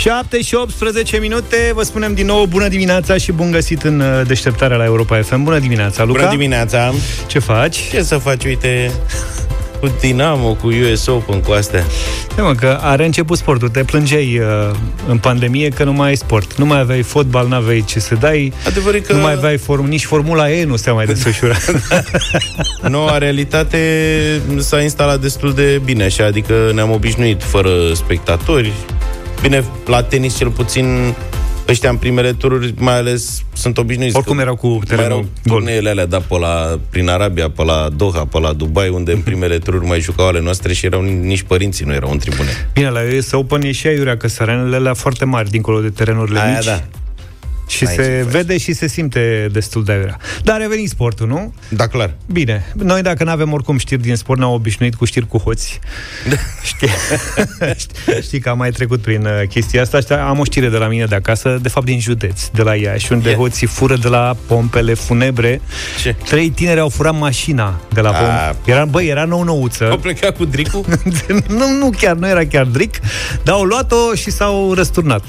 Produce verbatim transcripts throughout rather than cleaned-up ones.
șapte și optsprezece minute. Vă spunem din nou bună dimineața și bun găsit în deșteptarea la Europa F M. Bună dimineața, Luca. Bună dimineața. Ce faci? Ce să faci, uite, cu Dinamo, cu U S Open, cu astea. De mă, că a reînceput sportul. Te plângeai uh, în pandemie că nu mai ai sport. Nu mai aveai fotbal, nu aveai ce să dai. Adevărat că... Nu mai aveai form, nici Formula E nu se mai desfășura. Noua realitate s-a instalat destul de bine așa, adică ne-am obișnuit fără spectatori. Bine, la tenis cel puțin ăștia în primele tururi, mai ales sunt obișnuiți. Oricum erau cu terenul gol. Alea, da, pe la, prin Arabia, pe la Doha, pe la Dubai, unde în primele tururi mai jucau ale noastre și erau nici părinții nu erau în tribune. Bine, la U S Open e și aiurea că sărenele alea foarte mari, dincolo de terenurile aia mici. Da. Și aici se vede și se simte destul de aiurea. Dar a revenit sportul, nu? Da, clar. Bine. Noi dacă nu avem oricum știri din sport, ne-am obișnuit cu știri cu hoți. Știi? Știi că am mai trecut prin chestia asta. Am o știre de la mine de acasă, de fapt din județ, de la Iași, unde yeah. hoții fură de la pompele funebre. Ce? Trei tineri au furat mașina de la pomp. Era, băi, era nou-nouță. Au plecat cu dricul? nu, nu chiar, nu era chiar dric, dar au luat-o și s-au răsturnat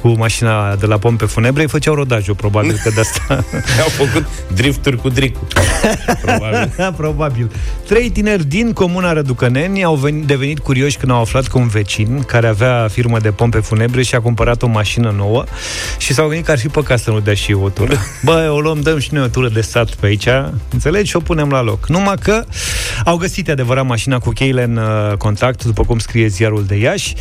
cu mașina de la Pompe Funebre. Îi făceau rodajul, probabil că de asta au făcut drifturi cu dricul. Probabil. Probabil. Trei tineri din comuna Răducăneni au venit, devenit curioși când au aflat că un vecin care avea firmă de pompe funebre și a cumpărat o mașină nouă și s-au gândit că ar fi păcat să nu dea și o tură. Bă, o luăm, dăm și noi o tură de sat pe aici, înțelegi? Și o punem la loc. Numai că au găsit adevărat mașina cu cheile în contact, după cum scrie ziarul de Iași.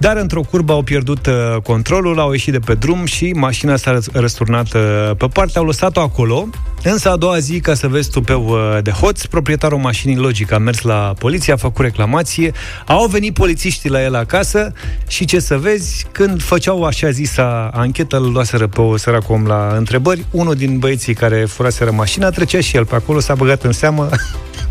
Dar într-o curbă au pierdut controlul, au ieșit de pe drum și mașina s-a răsturnat pe parte. Au lăsat-o acolo, însă a doua zi, ca să vezi tupeu de hoț, proprietarul mașinii, logic, a mers la poliție, a făcut reclamație, au venit polițiștii la el acasă și ce să vezi, când făceau așa zisa anchetă, îl luaseră pe o săracă om la întrebări. Unul din băieții care furaseră mașina trecea și el pe acolo, s-a băgat în seamă.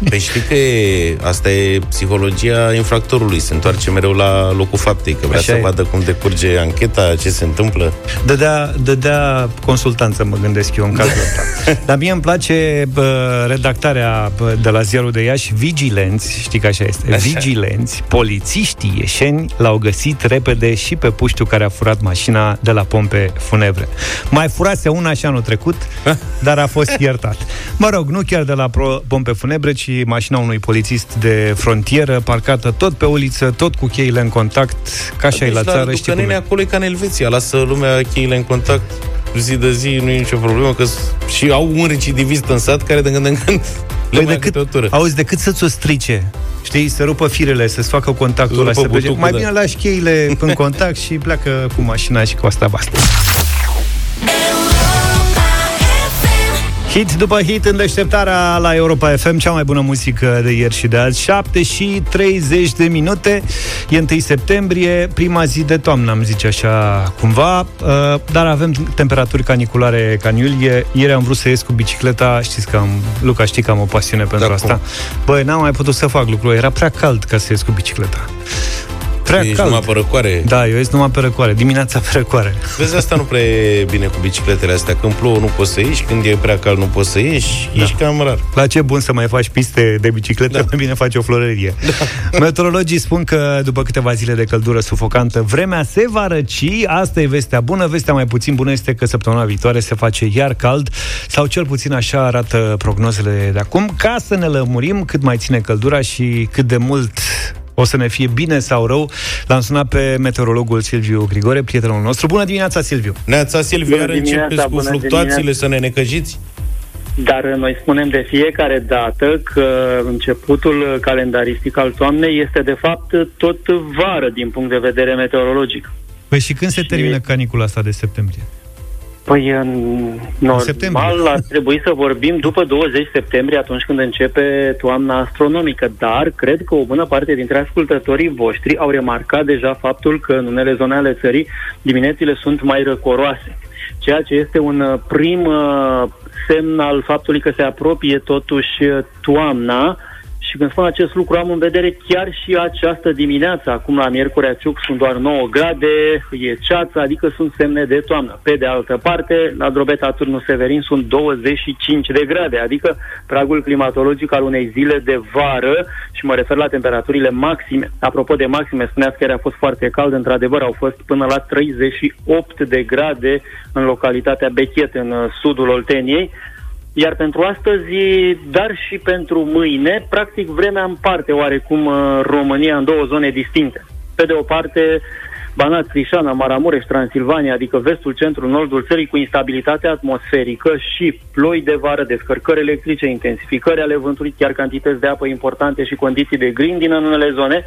Păi știi că asta e psihologia infractorului, se întoarce mereu la locul faptei, că vrea așa să e. vadă cum decurge ancheta, ce se întâmplă. Dădea, dădea consultanță, mă gândesc eu, în cazul ăsta. Dar mie îmi place bă, redactarea bă, de la ziarul de Iași, vigilenți, știi că așa este, așa. Vigilenți, polițiștii ieșeni l-au găsit repede și pe puștiu care a furat mașina de la pompe funebre. Mai furase una și anul trecut, dar a fost iertat. Mă rog, nu chiar de la pro- pompe funebre, și mașina unui polițist de frontieră, parcată tot pe uliță, tot cu cheile în contact, ca așa e la țară, știi cum e. Acolo e ca în Elveția, lasă lumea cheile în contact zi de zi, nu e nicio problemă, că și au un recidivist în sat care de când în când le mai câte o tură. Auzi, decât să-ți o strice, știi, să rupă firele, să-ți facă contactul ăla, să plece, mai bine lași cheile în contact și pleacă cu mașina și cu asta basta. Hit după hit în deșteptarea la Europa F M, cea mai bună muzică de ieri și de azi. Șapte și treizeci de minute, e întâi septembrie, prima zi de toamnă, am zice așa cumva, dar avem temperaturi caniculare ca în iulie. Ieri am vrut să ies cu bicicleta, știți că am, Luca știi că am o pasiune pentru da, asta. Băi, n-am mai putut să fac lucrul, era prea cald ca să ies cu bicicleta. Prea ești cald. Numai pe răcoare. Da, eu ești numai pe răcoare, dimineața pe răcoare. Vezi, asta nu prea e bine cu bicicletele astea. Când plouă nu poți să ieși, când e prea cald nu poți să ieși, da. Ești cam rar. La ce bun să mai faci piste de biciclete, da. Mai bine faci o florărie, da. Meteorologii spun că după câteva zile de căldură sufocantă, vremea se va răci. Asta e vestea bună. Vestea mai puțin bună este că săptămâna viitoare se face iar cald, sau cel puțin așa arată prognozele de acum. Ca să ne lămurim cât mai ține căldura și cât de mult o să ne fie bine sau rău, l-am sunat pe meteorologul Silviu Grigore, prietenul nostru. Bună dimineața, Silviu! Neața, Silviu, iar începeți cu fluctuațiile dimineața. Să ne necăjiți? Dar noi spunem de fiecare dată că începutul calendaristic al toamnei este de fapt tot vară din punct de vedere meteorologic. Păi și când se și... termină canicula asta de septembrie? Păi în normal ar trebui să vorbim după douăzeci septembrie, atunci când începe toamna astronomică, dar cred că o bună parte dintre ascultătorii voștri au remarcat deja faptul că în unele zone ale țării diminețile sunt mai răcoroase, ceea ce este un prim semn al faptului că se apropie totuși toamna. Și când spun acest lucru, am în vedere chiar și această dimineață, acum la Miercurea Ciuc sunt doar nouă grade, e ceață, adică sunt semne de toamnă. Pe de altă parte, la Drobeta Târnu Severin sunt douăzeci și cinci de grade, adică pragul climatologic al unei zile de vară, și mă refer la temperaturile maxime. Apropo de maxime, spuneați că ieri a fost foarte cald, într-adevăr au fost până la treizeci și opt de grade în localitatea Bechet, în sudul Olteniei. Iar pentru astăzi, dar și pentru mâine, practic vremea împarte oarecum România în două zone distincte. Pe de o parte, Banat, Crișana, Maramureș, Transilvania, adică vestul, centrul, nordul țării, cu instabilitate atmosferică și ploi de vară, descărcări electrice, intensificări ale vântului, chiar cantități de apă importante și condiții de grindină în unele zone.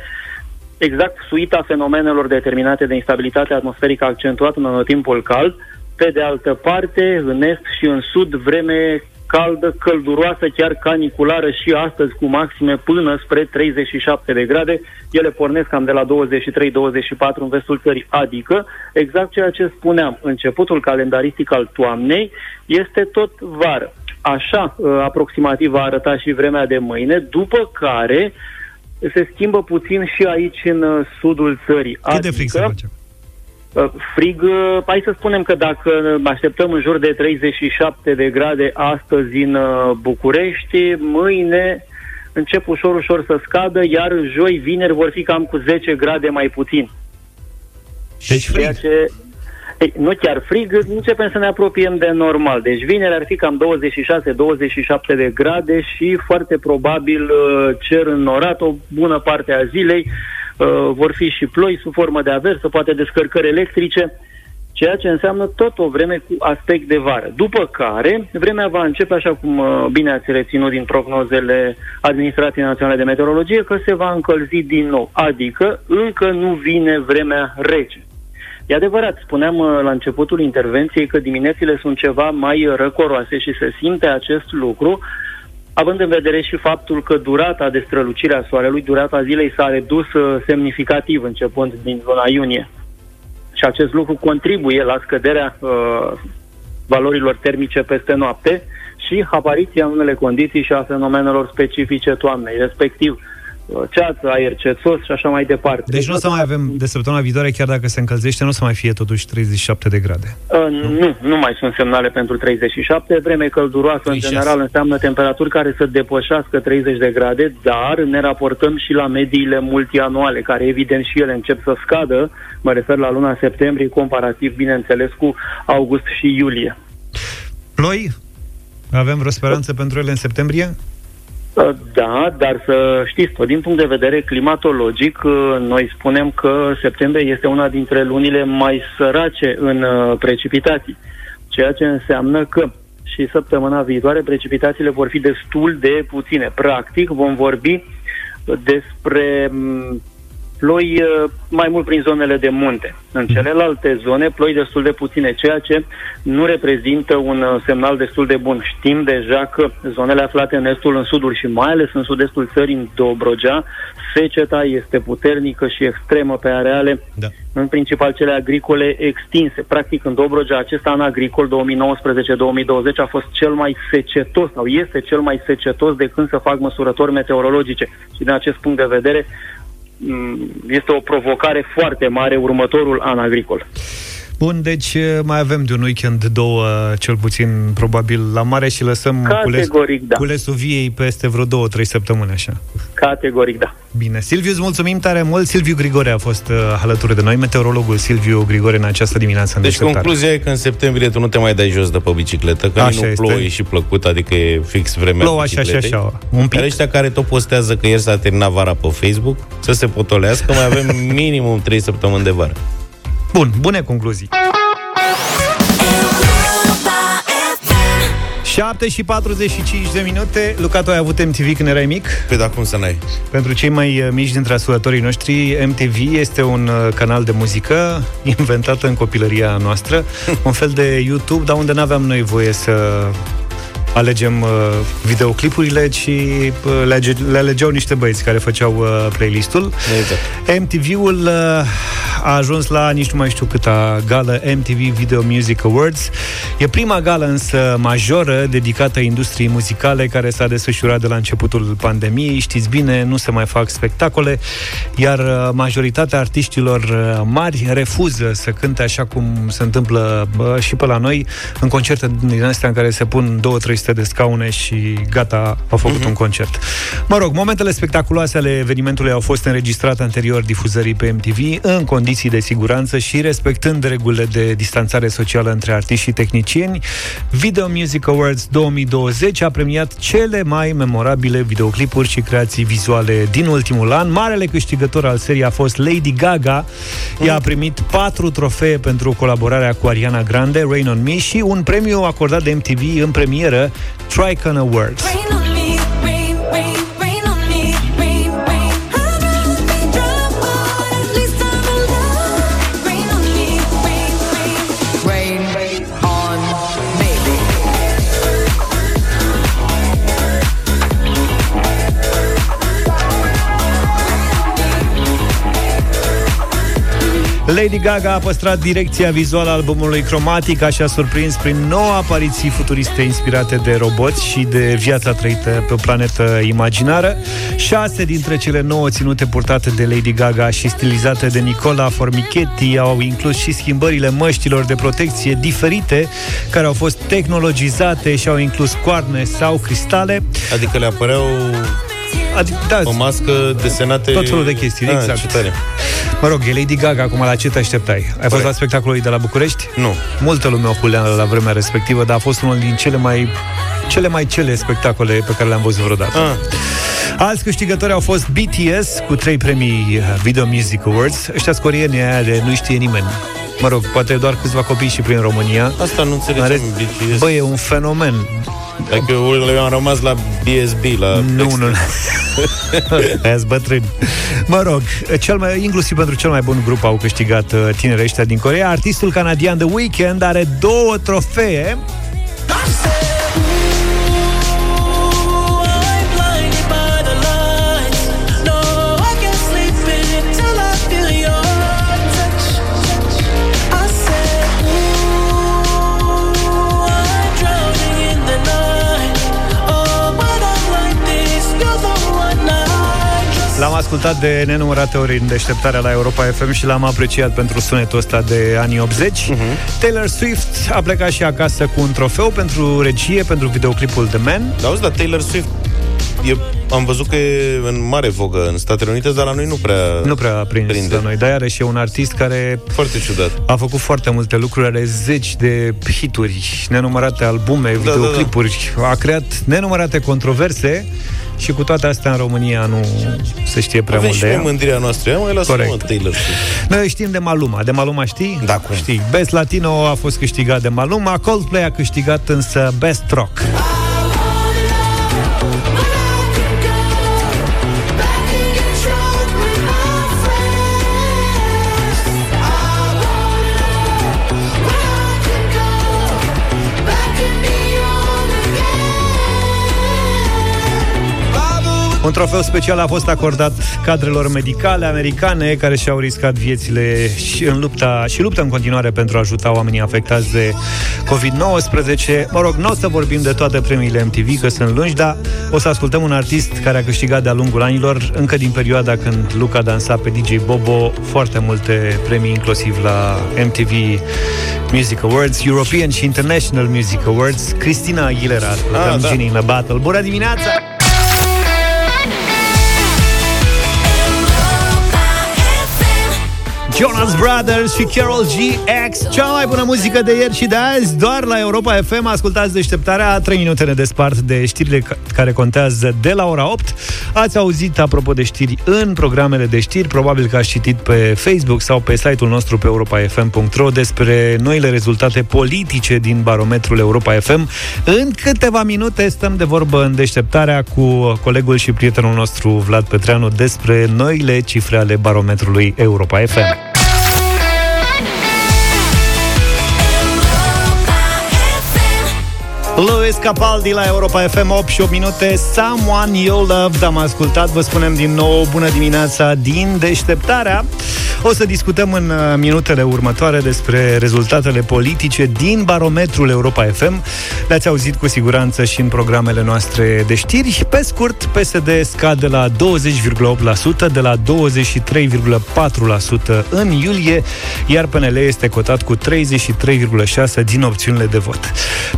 Exact suita fenomenelor determinate de instabilitatea atmosferică accentuată în anotimpul cald. Pe de altă parte, în est și în sud, vreme caldă, călduroasă, chiar caniculară și astăzi, cu maxime până spre treizeci și șapte de grade. Ele pornesc cam de la douăzeci și trei douăzeci și patru în vestul țării, adică exact ceea ce spuneam, începutul calendaristic al toamnei este tot vară. Așa, aproximativ, va arăta și vremea de mâine, după care se schimbă puțin și aici în sudul țării. Cât adică, de frig se face? Frig, hai să spunem că dacă așteptăm în jur de treizeci și șapte de grade astăzi în București, mâine încep ușor, ușor să scadă, iar joi, vineri vor fi cam cu zece grade mai puțin. Deci frig. Ce, ei, nu chiar frig, începem să ne apropiem de normal. Deci vineri ar fi cam douăzeci și șase douăzeci și șapte de grade și foarte probabil cer înnorat o bună parte a zilei. Uh, vor fi și ploi sub formă de aversă, poate descărcări electrice, ceea ce înseamnă tot o vreme cu aspect de vară. După care, vremea va începe, așa cum uh, bine ați reținut din prognozele Administrației Naționale de Meteorologie, că se va încălzi din nou, adică încă nu vine vremea rece. E adevărat, spuneam uh, la începutul intervenției că diminețile sunt ceva mai răcoroase și se simte acest lucru, având în vedere și faptul că durata de strălucire a soarelui, durata zilei, s-a redus semnificativ începând din luna iunie. Și acest lucru contribuie la scăderea uh, valorilor termice peste noapte și apariția în unele condiții și a fenomenelor specifice toamnei, respectiv uh, ceață, aer cețos și așa mai departe. Deci nu o să mai avem de săptămâna viitoare, chiar dacă se încălzește, nu o să mai fie totuși treizeci și șapte de grade. Uh, nu? nu, nu mai sunt semnale pentru treizeci și șapte. Vreme călduroasă, treizeci și șase. În general, înseamnă temperaturi care să depășească treizeci de grade, dar ne raportăm și la mediile multianuale, care evident și ele încep să scadă. Mă refer la luna septembrie, comparativ, bineînțeles, cu august și iulie. Ploi? Avem vreo speranță uh. pentru ele în septembrie? Da, dar să știți, tot din punct de vedere climatologic, noi spunem că septembrie este una dintre lunile mai sărace în precipitații, ceea ce înseamnă că și săptămâna viitoare precipitațiile vor fi destul de puține. Practic vom vorbi despre ploi mai mult prin zonele de munte. În celelalte zone, ploi destul de puține, ceea ce nu reprezintă un semnal destul de bun. Știm deja că zonele aflate în estul, în sudul și mai ales în sud-estul țării, în Dobrogea, seceta este puternică și extremă pe areale, da. În principal cele agricole extinse. Practic, în Dobrogea, acest an agricol două mii nouăsprezece două mii douăzeci a fost cel mai secetos, sau este cel mai secetos de când se fac măsurători meteorologice. Și din acest punct de vedere, este o provocare foarte mare următorul an agricol. Bun, deci mai avem de un weekend, două, cel puțin, probabil, la mare și lăsăm categoric, cules, da. culesul viei peste vreo două, trei săptămâni, așa. Categoric, da. Bine, Silviu, îți mulțumim tare mult. Silviu Grigore a fost uh, alături de noi, meteorologul Silviu Grigore, în această dimineață. Deci concluzia e că în septembrie tu nu te mai dai jos de pe bicicletă, că nu plouă, e și plăcut, adică e fix vremea plouă bicicletei. Plouă așa și așa. Un pic. Iar ăștia care tot postează că ieri s-a terminat vara pe Facebook, să se potolească, mai avem minimum trei săptămâni de vară. Bun, bune concluzii. șapte și patruzeci și cinci de minute. Luca, tu ai avut M T V când erai mic? Păi da, cum să n-ai? Pentru cei mai mici dintre ascultătorii noștri, M T V este un canal de muzică inventat în copilăria noastră, un fel de YouTube, dar unde n-aveam noi voie să alegem uh, videoclipurile și uh, le, age- le alegeau niște băieți care făceau uh, playlistul. Exact. M T V-ul uh, a ajuns la nici nu mai știu câta gală, M T V Video Music Awards. E prima gală însă majoră dedicată industriei muzicale care s-a desfășurat de la începutul pandemiei. Știți bine, nu se mai fac spectacole, iar majoritatea artiștilor mari refuză să cânte așa cum se întâmplă uh, și pe la noi, în concerte din astea în care se pun două, trei de scaune și gata, au făcut uh-huh. un concert. Mă rog, momentele spectaculoase ale evenimentului au fost înregistrate anterior difuzării pe M T V, în condiții de siguranță și respectând regulile de distanțare socială între artiști și tehnicieni. Video Music Awards două mii douăzeci a premiat cele mai memorabile videoclipuri și creații vizuale din ultimul an. Marele câștigător al seriei a fost Lady Gaga. Ea a primit patru trofee pentru colaborarea cu Ariana Grande, Rain on Me, și un premiu acordat de M T V în premieră, Tricon Awards. Lady Gaga a păstrat direcția vizuală albumului cromatic și a surprins prin nouă apariții futuriste inspirate de roboți și de viața trăită pe o planetă imaginară. Șase dintre cele nouă ținute purtate de Lady Gaga și stilizate de Nicola Formichetti au inclus și schimbările măștilor de protecție diferite care au fost tehnologizate și au inclus coarne sau cristale. Adică le apăreau... Adică, da, o mască, desenate... Tot felul de chestii, da, exact. Mă rog, e Lady Gaga, acum la ce te așteptai? Ai Corect. Fost la spectacolul de la București? Nu. Multă lume o culeană la vremea respectivă, dar a fost unul din cele mai cele mai cele spectacole pe care le-am văzut vreodată. Ah. Alți câștigători au fost B T S cu trei premii Video Music Awards. Ăștia scorienii aia de nu știe nimeni. Mă rog, poate doar câțiva copii și prin România. Asta nu înțelegem, B T S. Băi, e un fenomen. Dacă eu am rămas la P S B, la... Nu, nu, nu. Aia-s bătrâni. Mă rog, cel mai, inclusiv pentru cel mai bun grup au câștigat tinerii ăștia din Coreea. Artistul canadian The Weeknd are două trofee. L-am ascultat de nenumărate ori în deșteptarea la Europa F M și l-am apreciat pentru sunetul ăsta de anii optzeci. Uh-huh. Taylor Swift a plecat și acasă cu un trofeu pentru regie, pentru videoclipul The Man. Auzi, dar Taylor Swift e, am văzut că e în mare vogă în Statele Unite, dar la noi nu prea Nu prea a prins prinde. La noi, dar iarăși și e un artist care... Foarte ciudat. A făcut foarte multe lucruri, are zeci de hituri, nenumărate albume, da, videoclipuri, da, da. A creat nenumărate controverse. Și cu toate astea în România nu se știe prea mult de ea. Avem și noi mândria noastră. Ea mai lasă mă Taylor Swift. Noi știm de Maluma. De Maluma știi? Da, cum? Știi. Best Latino a fost câștigat de Maluma. Coldplay a câștigat însă Best Rock. Un trofeu special a fost acordat cadrelor medicale americane care și-au riscat viețile și, în lupta, și luptă în continuare pentru a ajuta oamenii afectați de covid nouăsprezece. Mă rog, nu o să vorbim de toate premiile M T V, că sunt lungi, dar o să ascultăm un artist care a câștigat de-a lungul anilor, încă din perioada când Luca dansa pe D J Bobo, foarte multe premii, inclusiv la M T V Music Awards, European și International Music Awards, Christina Aguilera. Ascultăm ah, da. Genie in a Battle. Bună dimineața! Jonas Brothers și Karol G, X, cea mai bună muzică de ieri și de azi, doar la Europa F M. Ascultați deșteptarea, trei minute ne despart de știrile care contează de la ora opt. Ați auzit, apropo de știri, în programele de știri, probabil că ați citit pe Facebook sau pe site-ul nostru pe europa f m punct r o despre noile rezultate politice din barometrul Europa F M. În câteva minute stăm de vorbă în deșteptarea cu colegul și prietenul nostru Vlad Petreanu despre noile cifre ale barometrului Europa F M. Louis Luis Capaldi la Europa F M. Opt și opt minute. Someone You Loved am ascultat. Vă spunem din nou bună dimineața din Deșteptarea. O să discutăm în minutele următoare despre rezultatele politice din barometrul Europa F M. Le-ați auzit cu siguranță și în programele noastre de știri. Pe scurt, P S D scade la douăzeci virgulă opt la sută de la douăzeci și trei virgulă patru la sută în iulie, iar P N L este cotat cu treizeci și trei virgulă șase la sută din opțiunile de vot.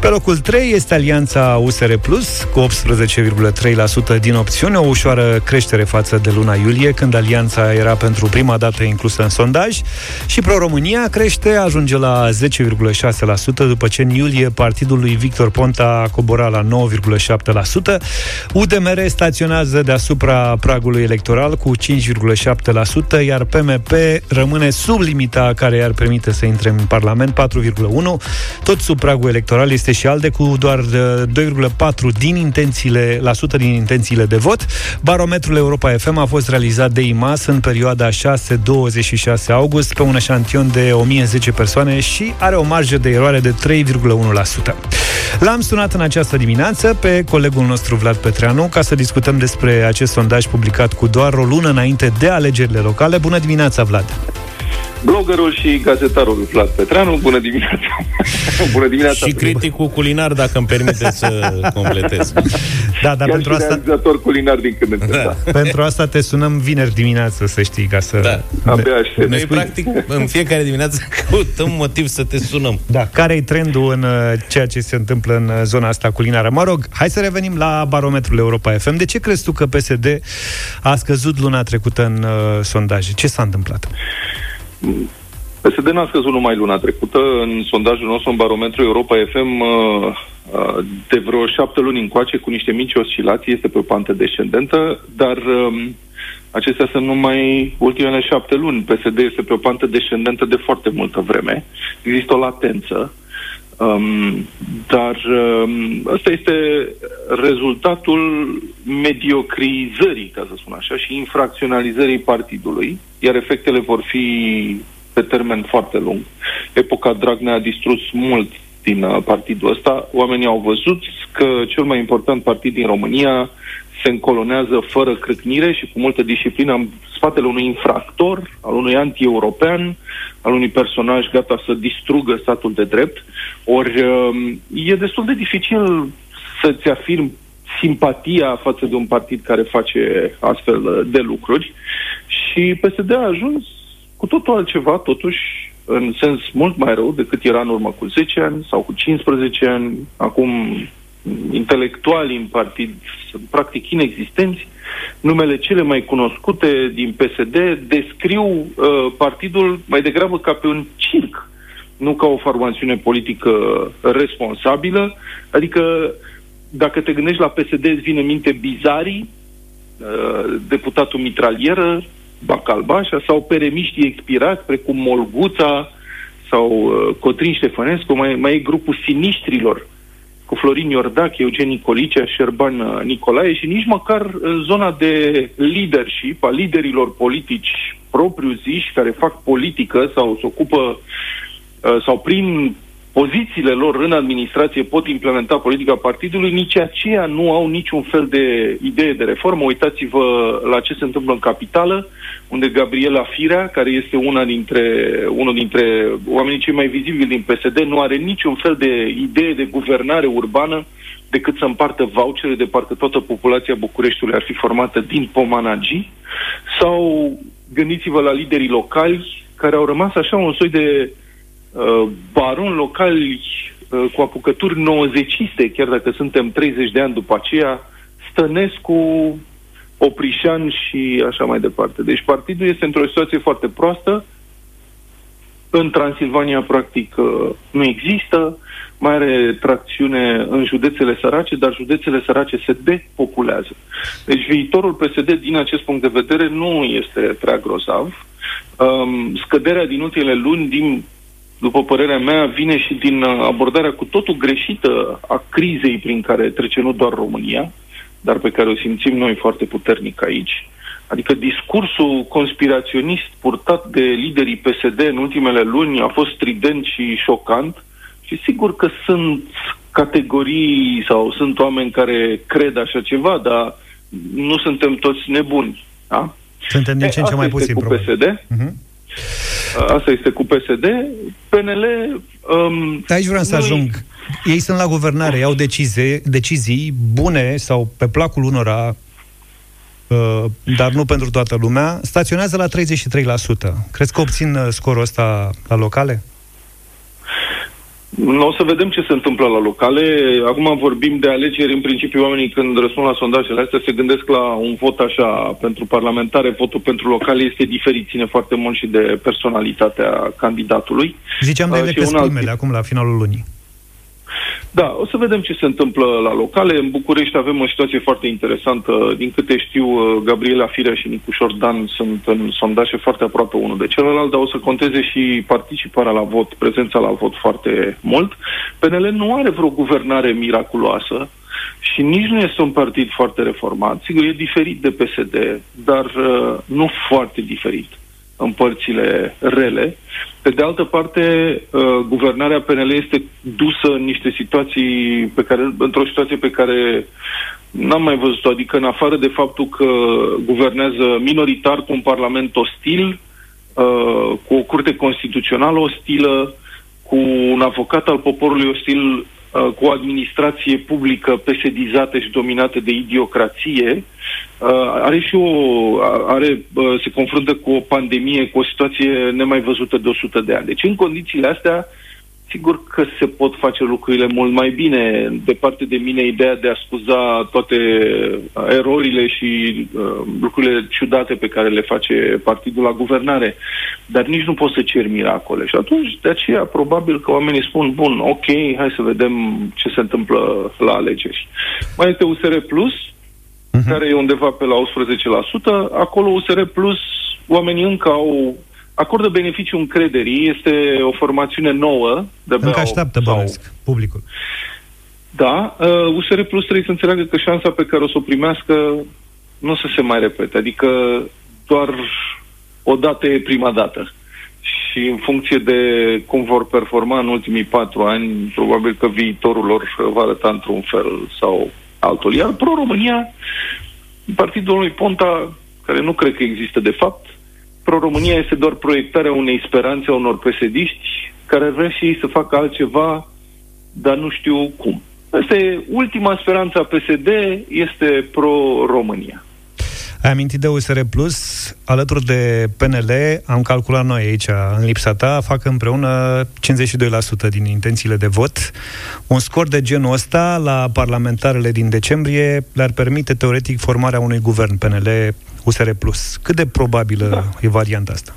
Pe locul trei este alianța U S R Plus cu optsprezece virgulă trei la sută din opțiune, o ușoară creștere față de luna iulie, când alianța era pentru prima dată inclusă în sondaj, și Pro-România crește, ajunge la zece virgulă șase la sută, după ce în iulie partidul lui Victor Ponta cobora la nouă virgulă șapte la sută. U D M R staționează deasupra pragului electoral cu cinci virgulă șapte la sută, iar P M P rămâne sub limita care i-ar permite să intre în Parlament, patru virgulă unu la sută. Tot sub pragul electoral este și ALDE cu doar doi virgulă patru la sută din intențiile, la sută din intențiile de vot. Barometrul Europa F M a fost realizat de I M A S în perioada șase douăzeci și șase august pe un eșantion de o mie zece persoane și are o marjă de eroare de trei virgulă unu la sută. L-am sunat în această dimineață pe colegul nostru Vlad Petreanu ca să discutăm despre acest sondaj publicat cu doar o lună înainte de alegerile locale. Bună dimineața, Vlad! Bloggerul și gazetarul Vlad Petreanu, bună dimineața! Bună dimineața! Și criticul culinar, dacă îmi permite să completez. Da, dar pentru asta... realizator culinar din când în când. Da. Da. Pentru asta te sunăm vineri dimineață, să știi, ca să... Da. Abia aștept. Noi, practic, în fiecare dimineață căutăm motiv să te sunăm. Da, care-i trendul în ceea ce se întâmplă în zona asta culinară? Mă rog, hai să revenim la barometrul Europa F M. De ce crezi tu că P S D a scăzut luna trecută în uh, sondaje? Ce s-a întâmplat? P S D n-a scăzut numai luna trecută. În sondajul nostru, în barometru Europa F M, de vreo șapte luni încoace, cu niște mici oscilații, este pe o pantă descendentă, dar acestea sunt numai ultimele șapte luni. P S D este pe o pantă descendentă de foarte multă vreme. Există o latență. Um, dar um, asta este rezultatul mediocrizării, ca să spun așa, și infracționalizării partidului, iar efectele vor fi pe termen foarte lung. Epoca Dragnea a distrus mult din uh, partidul ăsta. Oamenii au văzut că cel mai important partid din România se încolonează fără crâcnire și cu multă disciplină în spatele unui infractor, al unui anti-european, al unui personaj gata să distrugă statul de drept. Ori e destul de dificil să-ți afirmi simpatia față de un partid care face astfel de lucruri. Și P S D a ajuns cu totul altceva, totuși, în sens mult mai rău decât era în urmă cu zece ani sau cu cincisprezece ani. Acum... intelectuali în partid sunt practic inexistenți. Numele cele mai cunoscute din P S D descriu uh, partidul mai degrabă ca pe un circ, nu ca o formațiune politică responsabilă. Adică, dacă te gândești la P S D, îți vine în minte Bizarii, uh, deputatul mitralieră, Bacalbașa, sau peremiștii expirați, precum Molguța sau uh, Cotrin Ștefănescu. Mai, mai e grupul siniștrilor, cu Florin Iordache, Eugen Nicolicea, Șerban Nicolae, și nici măcar în zona de leadership, a liderilor politici propriu-ziși, care fac politică sau se ocupă, sau prin pozițiile lor în administrație pot implementa politica partidului, nici aceia nu au niciun fel de idee de reformă. Uitați-vă la ce se întâmplă în capitală, unde Gabriela Firea, care este una dintre, unul dintre oamenii cei mai vizibili din P S D, nu are niciun fel de idee de guvernare urbană decât să împartă vouchere de parcă toată populația Bucureștiului ar fi formată din pomanagii. Sau gândiți-vă la liderii locali, care au rămas așa un soi de baroni locali cu apucături nouăzeciste, chiar dacă suntem treizeci de ani după aceea, Stănescu, Oprișan și așa mai departe. Deci partidul este într-o situație foarte proastă. În Transilvania, practic, nu există. Mai are tracțiune în județele sărace, dar județele sărace se depopulează. Deci viitorul P S D, din acest punct de vedere, nu este prea grozav. Scăderea din ultimele luni, din după părerea mea, vine și din abordarea cu totul greșită a crizei prin care trece nu doar România, dar pe care o simțim noi foarte puternic aici. Adică discursul conspiraționist purtat de liderii P S D în ultimele luni a fost strident și șocant și sigur că sunt categorii sau sunt oameni care cred așa ceva, dar nu suntem toți nebuni. Da? Suntem din ce în ce mai puțin, probabil. Uh-huh. Asta este cu P S D. P N L... Um, de aici vreau să ajung. Ei sunt la guvernare, iau decizii, decizii bune sau pe placul unora, uh, dar nu pentru toată lumea. Staționează la treizeci și trei la sută. Crezi că obțin scorul ăsta la locale? Nu, o să vedem ce se întâmplă la locale. Acum vorbim de alegeri. În principiu, oamenii când răspund la sondajele astea se gândesc la un vot așa pentru parlamentare. Votul pentru locale este diferit, ține foarte mult și de personalitatea candidatului. Ziceam de ele alt... acum la finalul lunii. Da, o să vedem ce se întâmplă la locale. În București avem o situație foarte interesantă. Din câte știu, Gabriela Firea și Nicușor Dan sunt în sondaje foarte aproape unul de celălalt, dar o să conteze și participarea la vot, prezența la vot foarte mult. P N L nu are vreo guvernare miraculoasă și nici nu este un partid foarte reformat. Sigur, e diferit de P S D, dar uh, nu foarte diferit în părțile rele. Pe de altă parte, guvernarea P N L este dusă în niște situații pe care, într-o situație pe care n-am mai văzut-o, adică în afară de faptul că guvernează minoritar cu un parlament ostil, cu o curte constituțională ostilă, cu un avocat al poporului ostil, cu o administrație publică pesedizată și dominată de idiocrație, are și o, are, se confruntă cu o pandemie, cu o situație nemai văzută de o sută de ani. Deci în condițiile astea, sigur că se pot face lucrurile mult mai bine. Departe de mine ideea de a scuza toate erorile și uh, lucrurile ciudate pe care le face partidul la guvernare. Dar nici nu poți să ceri miracole. Și atunci, de aceea, probabil că oamenii spun, bun, ok, hai să vedem ce se întâmplă la alegeri. Mai este U S R Plus, uh-huh. care e undeva pe la unsprezece la sută. Acolo U S R Plus, oamenii încă au... Acordă beneficiu încrederii, este o formațiune nouă. Încă așteaptă, bănesc, publicul. Da, uh, U S R Plus trebuie să înțeleagă că șansa pe care o să o primească nu o să se mai repete, adică doar o dată e prima dată. Și în funcție de cum vor performa în ultimii patru ani, probabil că viitorul lor va arăta într-un fel sau altul. Iar Pro-România, partidul lui Ponta, care nu cred că există de fapt, Pro-România este doar proiectarea unei speranțe a unor pesediști care vrea și ei să facă altceva, dar nu știu cum. Asta e ultima speranță a P S D, este Pro-România. Ai amintit de U S R Plus, alături de P N L, am calculat noi aici, în lipsa ta, fac împreună cincizeci și doi la sută din intențiile de vot. Un scor de genul ăsta la parlamentarele din decembrie le-ar permite teoretic formarea unui guvern P N L U S R Plus. Cât de probabilă da. e varianta asta?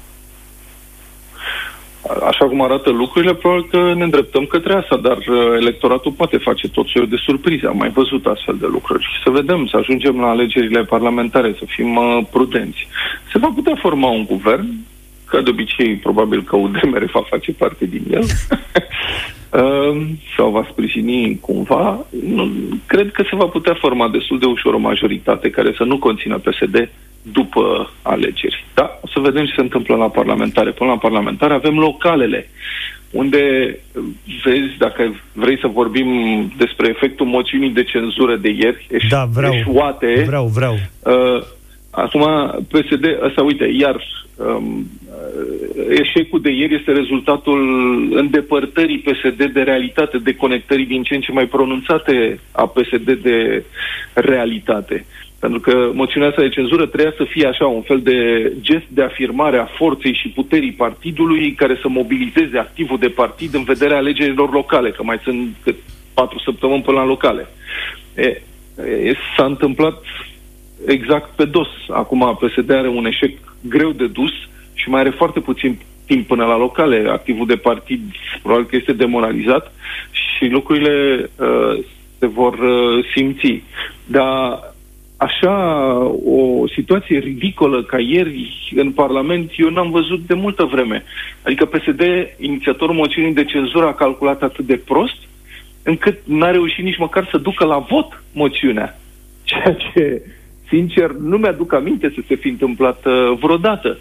Așa cum arată lucrurile, probabil că ne îndreptăm către asta, dar electoratul poate face tot soiul de surprize. Am mai văzut astfel de lucruri. Să vedem, să ajungem la alegerile parlamentare, să fim uh, prudenți. Se va putea forma un guvern, ca de obicei, probabil că U D M R va face parte din el, uh, sau va sprijini cumva. Nu, cred că se va putea forma destul de ușor o majoritate care să nu conțină P S D după alegeri. Da, o să vedem ce se întâmplă la parlamentare. Până la parlamentare avem localele, unde vezi, dacă vrei să vorbim despre efectul moțiunii de cenzură de ieri, eș- da, vreau, eșuate. Vreau, vreau. Uh, acum, P S D, ăsta, uite, iar um, eșecul de ieri este rezultatul îndepărtării P S D de realitate, de conectării din ce în ce mai pronunțate a P S D de realitate. Pentru că moțiunea asta de cenzură trebuia să fie așa, un fel de gest de afirmare a forței și puterii partidului care să mobilizeze activul de partid în vederea alegerilor locale, că mai sunt cât patru săptămâni până la locale. E, e, s-a întâmplat exact pe dos. Acum P S D are un eșec greu de dus și mai are foarte puțin timp până la locale. Activul de partid probabil că este demoralizat și lucrurile uh, se vor uh, simți. Dar așa o situație ridicolă ca ieri în Parlament eu n-am văzut de multă vreme. Adică P S D, inițiatorul moțiunii de cenzură, a calculat atât de prost încât n-a reușit nici măcar să ducă la vot moțiunea. Ceea ce, sincer, nu mi-aduc aminte să se fi întâmplat uh, vreodată.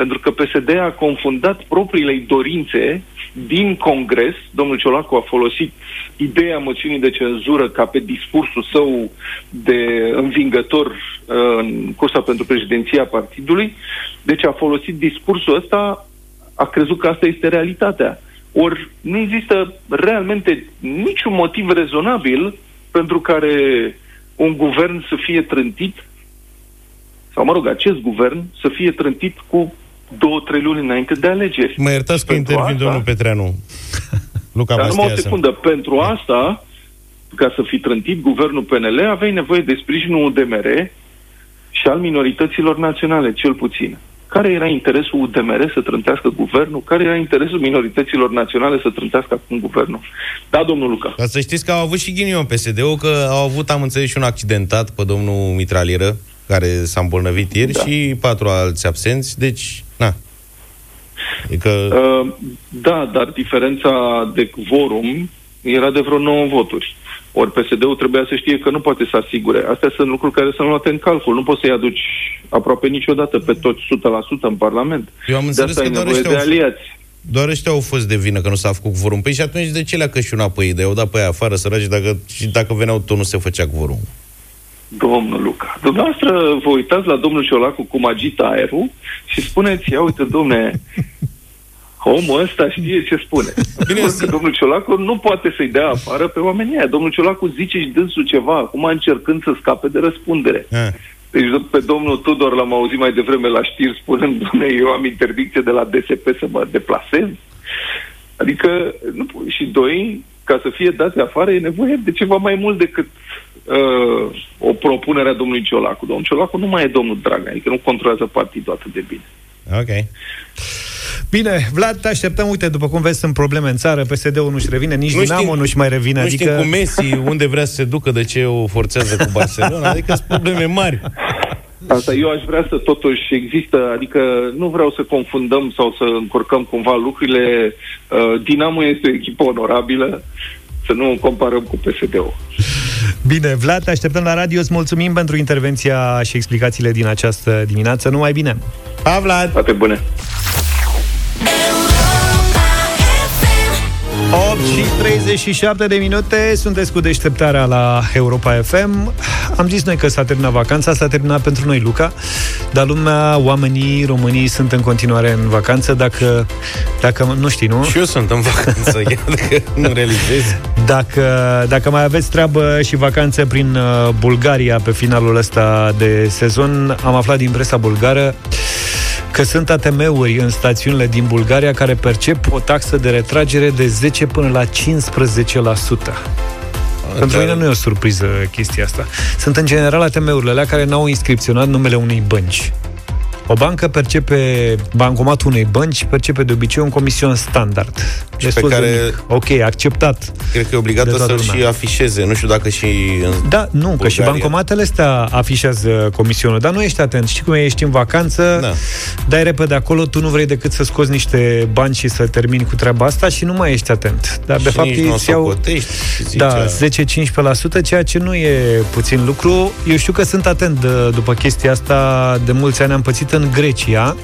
Pentru că P S D a confundat propriile dorințe din Congres. Domnul Ciolacu a folosit ideea moțiunii de cenzură ca pe discursul său de învingător în cursa pentru președinția partidului. Deci a folosit discursul ăsta, a crezut că asta este realitatea. Ori nu există realmente niciun motiv rezonabil pentru care un guvern să fie trântit, sau mă rog, acest guvern să fie trântit cu două, trei luni înainte de alegeri. Mă iertați că intervin asta, domnul Petreanu. Luca Dar numai o secundă. Să... Pentru asta, ca să fi trântit guvernul P N L, aveai nevoie de sprijinul U D M R și al minorităților naționale, cel puțin. Care era interesul U D M R să trântească guvernul? Care era interesul minorităților naționale să trântească acum guvernul? Da, domnul Luca. Ca să știți că au avut și ghinion P S D-ul, că au avut, am înțeles, și un accidentat pe domnul Mitralieră, care s-a îmbolnăvit ieri, da, și patru alți absenți, deci, na. Adică... Uh, da, dar diferența de quorum era de vreo nouă voturi. Ori P S D-ul trebuia să știe că nu poate să asigure. Astea sunt lucruri care sunt luate în calcul. Nu poți să-i aduci aproape niciodată pe toți o sută la sută în Parlament. Eu am înțeles că doar ăștia, de aliați. Doar ăștia au fost de vină că nu s-a făcut quorum. Păi și atunci de ce le-a cășunat pe ei? De-au dat pe aia afară, săraci, dacă, și dacă veneau tot nu se făcea quorum. Domnul Luca, dumneavoastră vă uitați la domnul Ciolacu cum agită aerul și spuneți, ia uite, domne, omul ăsta știe ce spune. Bine, că domnul Ciolacu nu poate să-i dea afară pe oamenii aia. Domnul Ciolacu zice și dânsul ceva, acum încercând să scape de răspundere. A. Deci pe domnul Tudor l-am auzit mai devreme la știri spunând, domne, eu am interdicție de la D S P să mă deplasez. Adică, nu, și doi, ca să fie dați afară e nevoie de ceva mai mult decât Uh, o propunere a domnului Ciolacu. Domnul Ciolacu nu mai e domnul Dragnea, adică nu controlează partidul atât de bine. Ok. Bine, Vlad, te așteptăm. Uite, după cum vezi, sunt probleme în țară, P S D-ul nu-și revine, nici nu Dinamo știm, nu-și mai revine. Nu adică... știm cu Messi unde vrea să se ducă, de ce o forțează cu Barcelona, adică sunt probleme mari. Asta eu aș vrea să totuși există, adică nu vreau să confundăm sau să încurcăm cumva lucrurile. Uh, Dinamo este o echipă onorabilă, să nu comparăm cu P S D-ul. Bine, Vlad, te așteptăm la radio. Îți mulțumim pentru intervenția și explicațiile din această dimineață. Numai bine! Pa, Vlad! Toate bune! opt și treizeci și șapte de minute. Sunteți cu deșteptarea la Europa F M. Am zis noi că s-a terminat vacanța. S-a terminat pentru noi, Luca. Dar lumea, oamenii, românii sunt în continuare în vacanță. Dacă, dacă nu știi, nu? Și eu sunt în vacanță, iar dacă nu realizez. Dacă, dacă mai aveți treabă și vacanță prin Bulgaria pe finalul ăsta de sezon, am aflat din presa bulgară că sunt A T M-uri în stațiunile din Bulgaria care percep o taxă de retragere de zece până la cincisprezece la sută. Pentru mine nu e o surpriză chestia asta. Sunt în general A T M-urile alea care n-au inscripționat numele unei bănci. O bancă percepe, bancomatul unei bănci percepe de obicei un comision standard. Și pe care... Mic. Ok, acceptat. Cred că e obligată să-l și afișeze. Nu știu dacă și... Da, nu, Bulgaria. Că și bancomatele astea afișează comisionul. Dar nu ești atent. Știi cum e, ești în vacanță, da, dai repede acolo, tu nu vrei decât să scoți niște bani și să termini cu treaba asta și nu mai ești atent. Dar de și fapt ei îți iau... Da, zece-cincisprezece la sută, ceea ce nu e puțin lucru. Eu știu că sunt atent după chestia asta. De mulți ani am pățit în Grecia,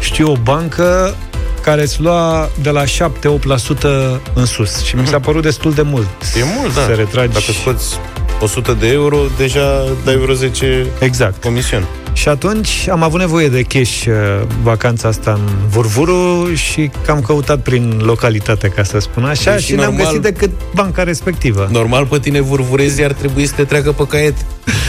știu o bancă care îți lua de la șapte-opt la sută în sus. Și mi s-a părut destul de mult. E mult, da. Se retragi. Dacă scoți o sută de euro, deja dai vreo zece exact comision. Și atunci am avut nevoie de cash vacanța asta în Vurvuru și că am căutat prin localitate, ca să spun așa, deci și normal, n-am găsit decât banca respectivă. Normal, pe tine vurvurezii ar trebui să te treacă pe caiet,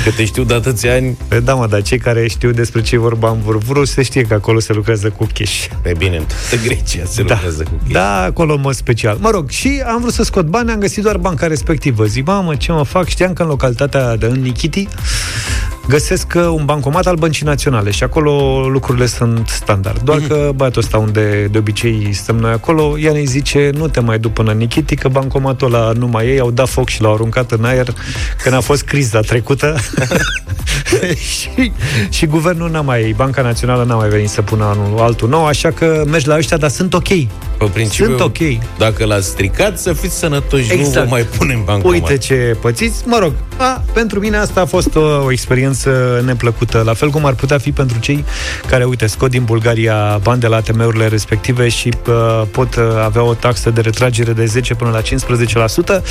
că te știu de atâția ani. Pe da, mă, dar cei care știu despre ce vorba în Vurvuru se știe că acolo se lucrează cu cash. E bine, în toată Grecia se da, lucrează cu cash. Da, acolo în mod special. Mă rog, și am vrut să scot bani, am găsit doar banca respectivă. Zic, mamă, ce mă fac? Știam că în localitatea de în Nichiti găsesc un bancomat al Băncii Naționale și acolo lucrurile sunt standard. Doar mm-hmm. că băiatul ăsta unde de obicei stăm noi acolo, ea ne zice nu te mai du până Nichiti, că bancomatul ăla nu mai e, au dat foc și l-au aruncat în aer când a fost criza trecută și, și guvernul n-a mai, Banca Națională n-a mai venit să pună anul, altul nou, așa că mergi la ăștia, dar sunt ok. Pe principiu, sunt ok. Dacă l-ați stricat, să fiți sănătoși, exact, nu vă mai punem bancomat. Uite ce pățiți, mă rog, a, pentru mine asta a fost o, o experiență șansă neplăcută. La fel cum ar putea fi pentru cei care, uite, scot din Bulgaria bani de la A T M-urile respective și uh, pot uh, avea o taxă de retragere de zece până la cincisprezece la sută.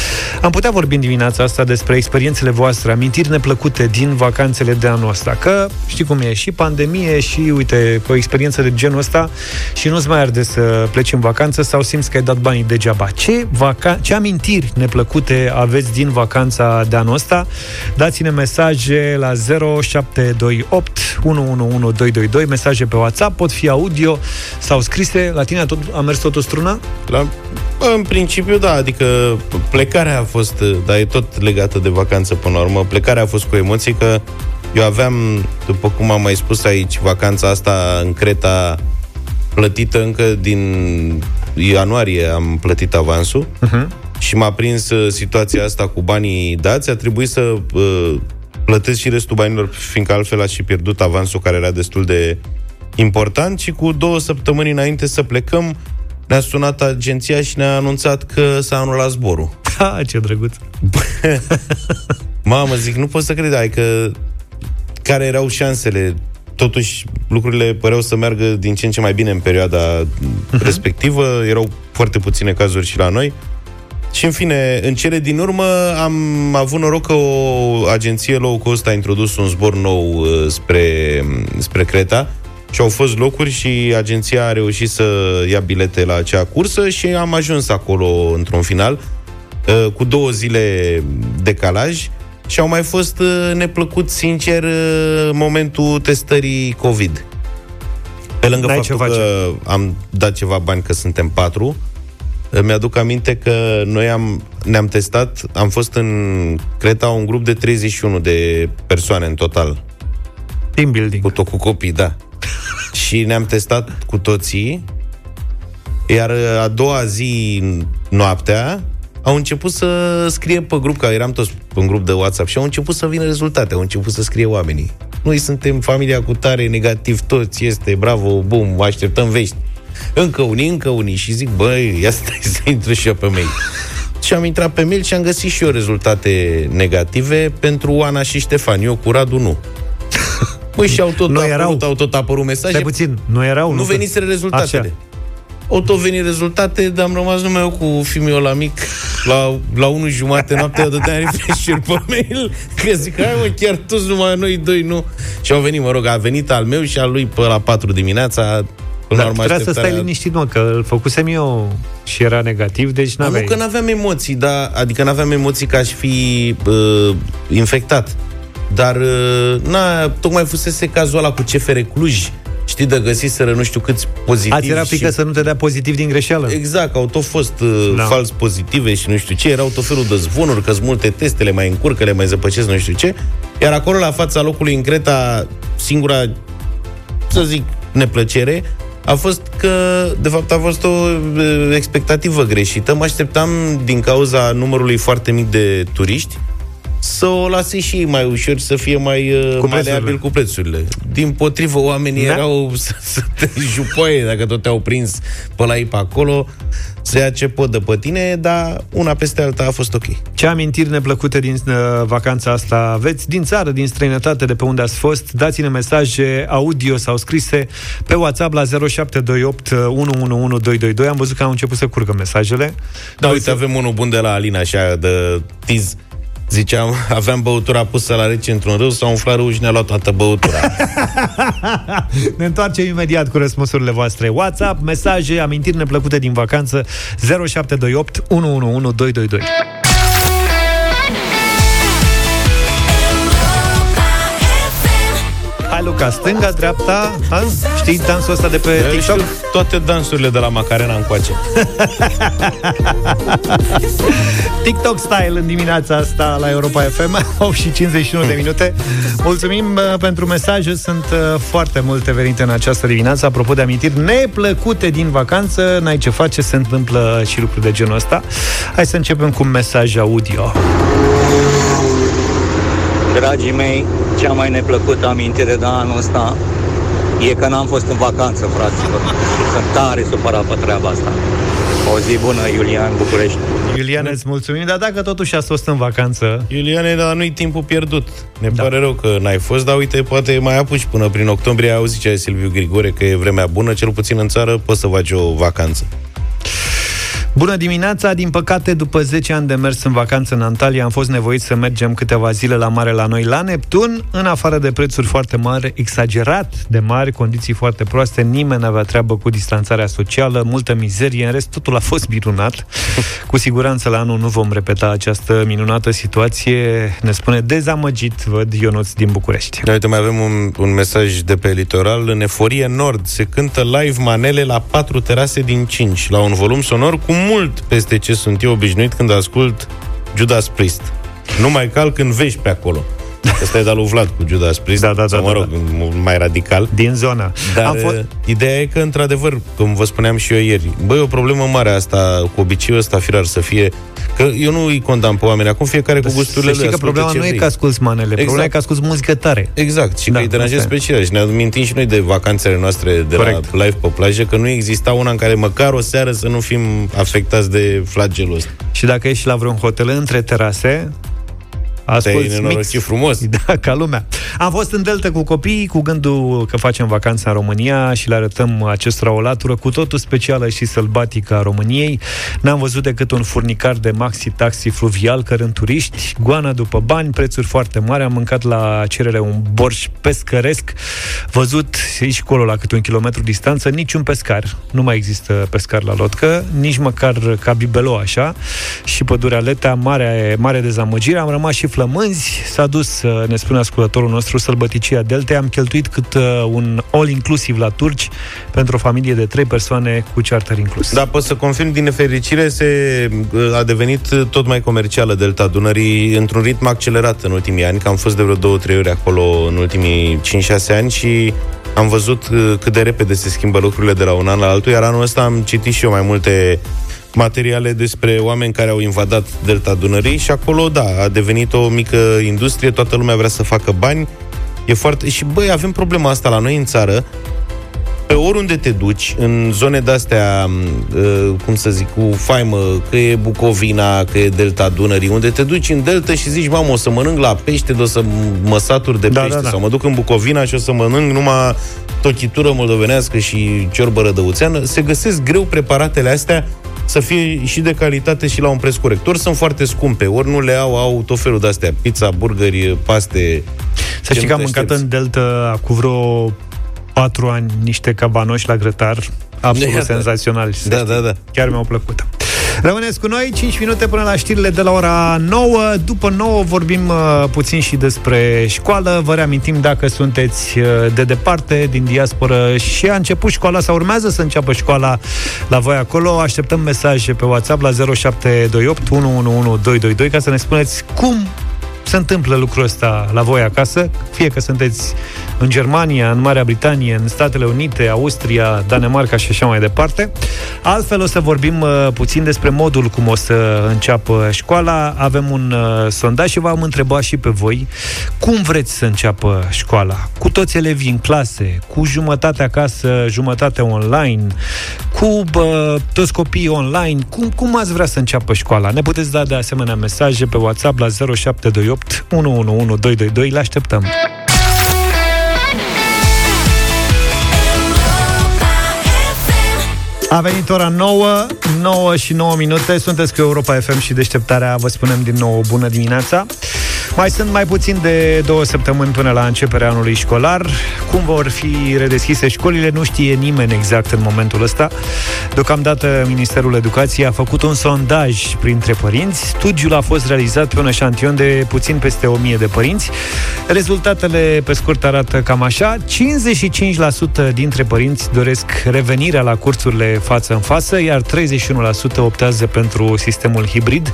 Am putea vorbi în dimineața asta despre experiențele voastre, amintiri neplăcute din vacanțele de anul ăsta. Că știi cum e, și pandemie și, uite, o experiență de genul ăsta și nu-ți mai arde să pleci în vacanță sau simți că ai dat banii degeaba. Ce, vaca- ce amintiri neplăcute aveți din vacanța de anul ăsta? Dați-ne mesaje la zero șapte doi opt unu unu unu doi doi doi, mesaje pe WhatsApp, pot fi audio sau scrise. La tine a mers tot o strună? La, în principiu, da, adică plecarea a fost, dar e tot legată de vacanță până la urmă, plecarea a fost cu emoții, că eu aveam, după cum am mai spus aici, vacanța asta în Creta plătită încă din ianuarie, am plătit avansul. Uh-huh. Și m-a prins situația asta cu banii dați, a trebuit să uh, plătesc și restul banilor, fiindcă altfel aș și pierdut avansul care era destul de important. Și cu două săptămâni înainte să plecăm, ne-a sunat agenția și ne-a anunțat că s-a anulat zborul. Ha, ce drăguț! Mamă, zic, nu pot să cred, hai că... care erau șansele? Totuși, lucrurile păreau să meargă din ce în ce mai bine în perioada uh-huh. respectivă, erau foarte puține cazuri și la noi. Și în fine, în cele din urmă am avut noroc că o agenție low cost a introdus un zbor nou spre, spre Creta și au fost locuri și agenția a reușit să ia bilete la acea cursă și am ajuns acolo într-un final cu două zile decalaj. Și au mai fost neplăcut, sincer, momentul testării COVID. Pe lângă N-ai faptul că am dat ceva bani, că suntem patru, mi-aduc aminte că noi am, ne-am testat, am fost în Creta un grup de treizeci și unu de persoane în total. Team building. Cu tot cu copii, da. Și ne-am testat cu toții, iar a doua zi, noaptea, au început să scrie pe grup, că eram toți în grup de WhatsApp, și au început să vină rezultate, au început să scrie oamenii. Noi suntem familia cu tare, negativ, toți, este, bravo, bum, așteptăm vești. Încă unii, încă unii. Și zic, băi, ia stai să intru și eu pe mail. Și am intrat pe mail și am găsit și eu rezultate negative pentru Ana și Ștefan. Eu cu Radu nu. Păi și au tot apărut, erau... au tot apărut mesaje. Stai puțin, nu erau. Nu veniseră rezultatele. Așa. Au tot venit rezultate, dar am rămas numai eu cu fimiul ăla mic. La, la unu jumate noaptea dădeam refresh-uri pe mail, că zic, hai mă, chiar toți, numai noi doi, nu. Și au venit, mă rog, a venit al meu și al lui pe la patru dimineața. Dar trebuia să stai liniștit, mă, că îl făcusem eu și era negativ, deci n-aveai... Nu că n-aveam emoții, dar, adică n-aveam emoții că aș fi uh, infectat. Dar, uh, na, tocmai fusese cazul ăla cu C F R Cluj. Știi, de găsiseră nu știu câți pozitivi. Ați era frică și... să nu te dea pozitiv din greșeală. Exact, au tot fost uh, da. fals pozitive și nu știu ce. Erau tot felul de zvonuri, că-s multe teste, le mai încurcă, le mai zăpăcesc, nu știu ce. Iar acolo, la fața locului, în Creta, singura, să zic, neplăcere a fost că, de fapt, a fost o uh, expectativă greșită. Mă așteptam, din cauza numărului foarte mic de turiști, să o lase și mai ușor, să fie mai uh, maleabil cu prețurile. Din potrivă, oamenii da? erau să, să te jupoie, dacă tot te-au prins pe la ei pe acolo, să ia ce pot de pe tine, dar una peste alta a fost ok. Ce amintiri neplăcute din uh, vacanța asta aveți? Din țară, din străinătate, de pe unde ați fost? Dați-ne mesaje audio sau scrise pe WhatsApp la zero șapte doi opt unu unu unu doi doi doi. Am văzut că au început să curgă mesajele. Da, uite, să... avem unul bun de la Alina, așa, de tiz. Ziceam, aveam băutura pusă la rece într-un râu, s-a umflat râul și ne-a luat toată băutura. Ne întoarcem imediat cu răspunsurile voastre. WhatsApp, mesaje, amintiri neplăcute din vacanță, zero șapte doi opt unu unu unu doi doi doi. Hai, Luca, stânga, dreapta, ha? Știi dansul ăsta de pe Eu TikTok? Toate dansurile de la Macarena încoace. TikTok style în dimineața asta la Europa F M. opt și cincizeci și unu de minute. Mulțumim pentru mesaje. Sunt foarte multe venite în această dimineață. Apropo de amintiri neplăcute din vacanță, n-ai ce face, se întâmplă și lucruri de genul ăsta. Hai să începem cu un mesaj audio. Dragii mei, cea mai neplăcută amintire de anul ăsta e că n-am fost în vacanță, fraților. Sunt tare supărat pe treaba asta. O zi bună, Iulian, București. Iuliana, îți mulțumim, dar dacă totuși ați fost în vacanță... Iuliana, dar nu-i timpul pierdut. Ne da. pare rău că n-ai fost, dar uite, poate mai apuci până prin octombrie. Au zicea Silviu Grigore că e vremea bună, cel puțin în țară poți să faci o vacanță. Bună dimineața! Din păcate, după zece ani de mers în vacanță în Antalya, am fost nevoit să mergem câteva zile la mare la noi, la Neptun, în afară de prețuri foarte mari, exagerat de mari, condiții foarte proaste, nimeni n-avea treabă cu distanțarea socială, multă mizerie, în rest totul a fost minunat. Cu siguranță la anul nu vom repeta această minunată situație, ne spune dezamăgit, văd, Ionuț din București. Da, uite, mai avem un, un mesaj de pe litoral. În Eforie Nord se cântă live manele la patru terase din cinci, la un volum sonor cu mult peste ce sunt eu obișnuit când ascult Judas Priest. Nu mai cal când vești pe acolo. Asta e de-a lui Vlad cu Judas Priest. Da, da, da, sau, mă rog, da, da. mai radical. Din zona. Dar Am fost... ideea e că, într-adevăr, cum vă spuneam și eu ieri, băi, o problemă mare asta, cu obiceiul ăsta, firar să fie, că eu nu îi condamn pe oameni, acum fiecare da, cu gusturile lui. Să știi că problema nu e că asculți manele, exact. Problema e că asculți muzică tare. Exact, și da, că îi deranjezi pe ceilalți. Și ne amintim și noi de vacanțele noastre de Correct. la live pe plajă, că nu exista una în care măcar o seară să nu fim afectați de flagelul ăsta. Și dacă ești la vreun hotel între terase, asculți te-ai nenorocit frumos. Da, ca lumea. Am fost în Delta cu copiii, cu gândul că facem vacanța în România și le arătăm acestora o latură cu totul specială și sălbatică a României. N-am văzut decât un furnicar de maxi-taxi fluvial, cărânturiști, goana după bani, prețuri foarte mari. Am mâncat la cerere un borș pescăresc, văzut și colo la câte un kilometru distanță, niciun pescar. Nu mai există pescar la lotcă, nici măcar ca bibelou așa. Și pădurea Letea, mare, mare dezamăgire. Am rămas și flămânzi, s-a dus, ne spune ascultătorul nostru, sălbăticia Deltei. Am cheltuit cât un all-inclusiv la turci pentru o familie de trei persoane cu charter inclus. Da, pot să confirm, din nefericire se a devenit tot mai comercială Delta Dunării într-un ritm accelerat în ultimii ani, că am fost de vreo două, trei ori acolo în ultimii cinci șase ani și am văzut cât de repede se schimbă lucrurile de la un an la altul, iar anul ăsta am citit și eu mai multe materiale despre oameni care au invadat Delta Dunării și acolo, da, a devenit o mică industrie, toată lumea vrea să facă bani. E foarte... Și, băi, avem problema asta la noi în țară. Pe oriunde te duci, în zone de-astea, cum să zic, cu faimă, că e Bucovina, că e Delta Dunării, unde te duci în Delta și zici, mamă, o să mănânc la pește, o să mă satur de da, pește, da, da. sau mă duc în Bucovina și o să mănânc numai tochitură moldovenească și ciorbă rădăuțeană, se găsesc greu preparatele astea să fie și de calitate și la un preț corect. Ori sunt foarte scumpe, ori nu le au, au tot felul de-astea, pizza, burgeri, paste... Să știi că am mâncat în Delta cu vreo patru ani niște cabanoși la grătar, absolut senzaționali. Da, da, da. Chiar mi-au plăcut. Rămâneți cu noi, cinci minute până la știrile de la ora nouă. După nouă vorbim uh, puțin și despre școală. Vă reamintim, dacă sunteți uh, de departe, din diasporă și a început școala sau urmează să înceapă școala la voi acolo, așteptăm mesaje pe WhatsApp la zero șapte doi opt unu unu unu doi doi doi ca să ne spuneți cum se întâmplă lucrul ăsta la voi acasă, fie că sunteți în Germania, în Marea Britanie, în Statele Unite, Austria, Danemarca și așa mai departe. Altfel o să vorbim uh, puțin despre modul cum o să înceapă școala. Avem un uh, sondaj și v-am întrebat și pe voi cum vreți să înceapă școala. Cu toți elevii în clase, cu jumătate acasă, jumătate online, cu uh, toți copiii online. Cum, cum ați vrea să înceapă școala? Ne puteți da de asemenea mesaje pe WhatsApp la zero șapte doi opt unu unu unu doi doi doi. Le așteptăm! A venit ora nouă, nouă și nouă minute, sunteți cu Europa F M și Deșteptarea, vă spunem din nou bună dimineața. Mai sunt mai puțin de două săptămâni până la începerea anului școlar. Cum vor fi redeschise școlile, nu știe nimeni exact în momentul ăsta. Deocamdată, Ministerul Educației a făcut un sondaj printre părinți. Studiul a fost realizat pe un eșantion de puțin peste o mie de părinți. Rezultatele, pe scurt, arată cam așa. cincizeci și cinci la sută dintre părinți doresc revenirea la cursurile față în față, iar treizeci și unu la sută optează pentru sistemul hibrid.